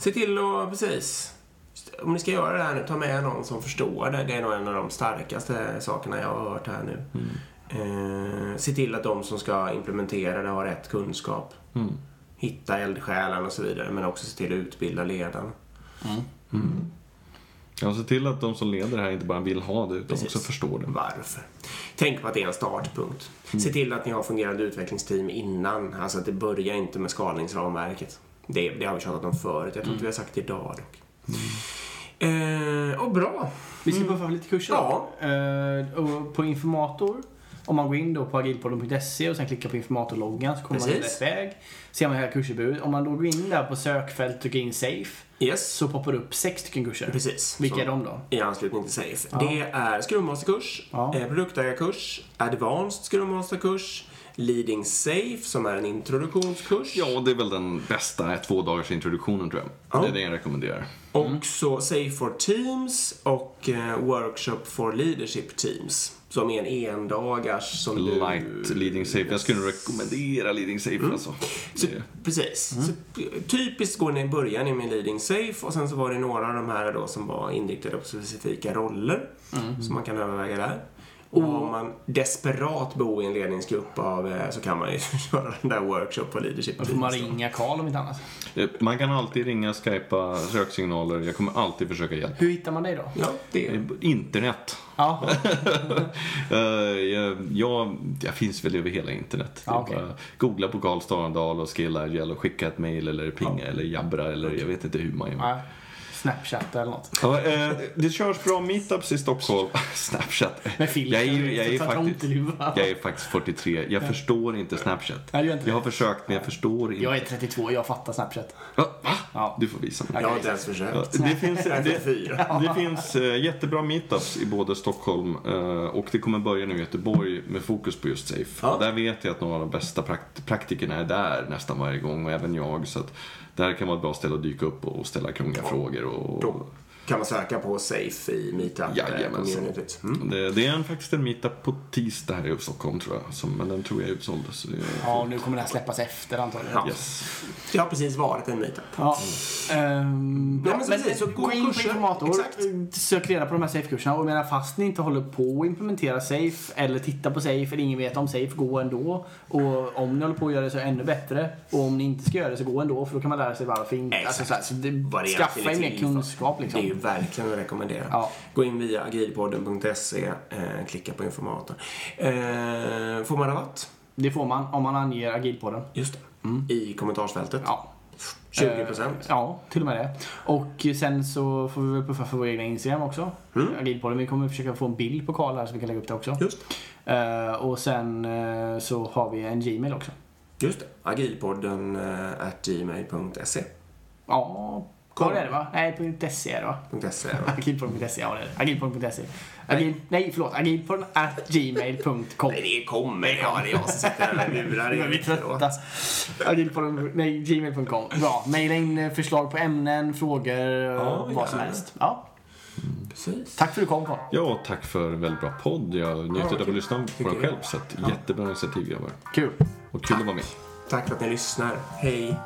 Se till att, precis... Om ni ska göra det här nu, ta med någon som förstår det. Det är nog en av de starkaste sakerna jag har hört här nu. Mm. Eh, se till att de som ska implementera det har rätt kunskap. Mm. Hitta eldsjälen och så vidare. Men också se till att utbilda ledarna. Mm. Mm. Ja, se till att de som leder här inte bara vill ha det utan Precis. också förstår det. Varför? Tänk på att det är en startpunkt. Mm. Se till att ni har fungerande utvecklingsteam innan. Alltså att det börjar inte med skalningsramverket. Det, det har vi tjatat om förut. Jag tror mm. att vi har sagt det idag dock. Mm. Eh, och bra. Vi ska börja ha lite kurser. Ja. Eh, och på Informator, om man går in då på agilpodden punkt se och sen klickar på Informator-loggan så kommer Precis. man till rätt väg. Ser man hela kursutbudet. Om man då går in där på sökfält och trycker in Safe, yes. så poppar det upp sex stycken kurser. Precis. Vilka så, är de då? I anslutning till Safe. Ja. Det är skrummasterkurs, ja. eh, produktägarkurs, advanced skrummasterkurs, Leading Safe som är en introduktionskurs. Ja, det är väl den bästa två dagars introduktionen tror jag. Ja. Det är det jag rekommenderar. Och mm. så Safe for Teams och eh, Workshop for Leadership Teams som är en endagars som Light du... Leading Safe. Jag skulle rekommendera Leading Safe mm. alltså. Så, det... Precis. Mm. Så, typiskt går ni i början med Leading Safe och sen så var det några av de här då som var inriktade på specifika roller mm. som man kan överväga där. Och om man desperat bor i en ledningsgrupp av, så kan man ju göra den där workshop på leadership. Då får man ringa Carl om inte annat. Man kan alltid ringa, skypa, söksignaler. Jag kommer alltid försöka hjälpa. Hur hittar man dig då? Ja, det är... Internet. Ja. jag, jag, jag finns väl över hela internet. Ja, okay. Googla på Carl Starendal och Scaled Agile och skicka ett mail eller pinga ja. eller jabbra eller okay. jag vet inte hur man gör. Ja. Snapchat eller något. Ja, eh, det körs bra meetups i Stockholm. Snapchat. Med filter, jag, är, jag, är faktiskt, jag är faktiskt fyrtiotre. Jag förstår inte Snapchat. Nej, inte jag har det. försökt men jag förstår inte. Jag är trettiotvå och jag fattar Snapchat. Ja, ja. Du får visa mig. Jag har inte ens försökt. Det finns, det, det finns jättebra meetups i både Stockholm och det kommer börja nu i Göteborg med fokus på just Safe. Ja. Där vet jag att några av de bästa prakt- praktikerna är där nästan varje gång och även jag, så att det här kan vara ett bra ställe att dyka upp och ställa krångliga ja. frågor. Och... Då kan man söka på Safe i meetup-communityt. Mm. Det, det är en, faktiskt en meetup på tisdag här i Stockholm tror jag. Som, men den tror jag är utsåld. Så det är... Ja, nu kommer det här släppas efter antagligen. Ja. Yes. Det har precis varit en meetup. Ja. Mm. Um, ja, men så, men, så gå in på Informator. Exakt. Sök reda på de här Safe-kurserna. Och medan fast ni inte håller på att implementera Safe eller titta på Safe eller ingen vet om Safe, gå ändå. Och om ni håller på att göra det så ännu bättre. Och om ni inte ska göra det så gå ändå. För då kan man lära sig varför inte. Alltså, så här, så det, skaffa en mer kunskap liksom. Verkligen rekommendera. Ja. Gå in via agilpodden punkt se, eh, klicka på Informator. Eh, får man rabatt? Det får man om man anger Agilpodden. Just det. Mm. I kommentarsfältet. Ja. tjugo procent. Eh, ja, till och med det. Och sen så får vi väl puffa för vår egna Instagram också. Mm. Agilpodden, vi kommer försöka få en bild på Carl här så vi kan lägga upp det också. Just det. Eh, och sen eh, så har vi en Gmail också. Just det. Agilpodden eh, at gmail punkt se. Ja. Kom. Är det va? Nej, .se är det va? .se är det va? Agilpodden punkt se, ja det är det. Agilpodden punkt se. Agil... Nej, förlåt. Agilpodden at gmail punkt com. Nej, det kommer. Ja, det är jag som sitter här med murar. Jag blir trötta. Agilpodden... Nej, gmail punkt com. Bra. Maila in förslag på ämnen, frågor, ja, vad som ja. helst. Ja. Precis. Tack för att du kom, Carl. Ja, tack för en väldigt bra podd. Jag njuter av att lyssna på mig själv. Så att ja. jättebra initiativ jag var. Kul. Och kul tack. att vara med. Tack för att ni lyssnar. Hej.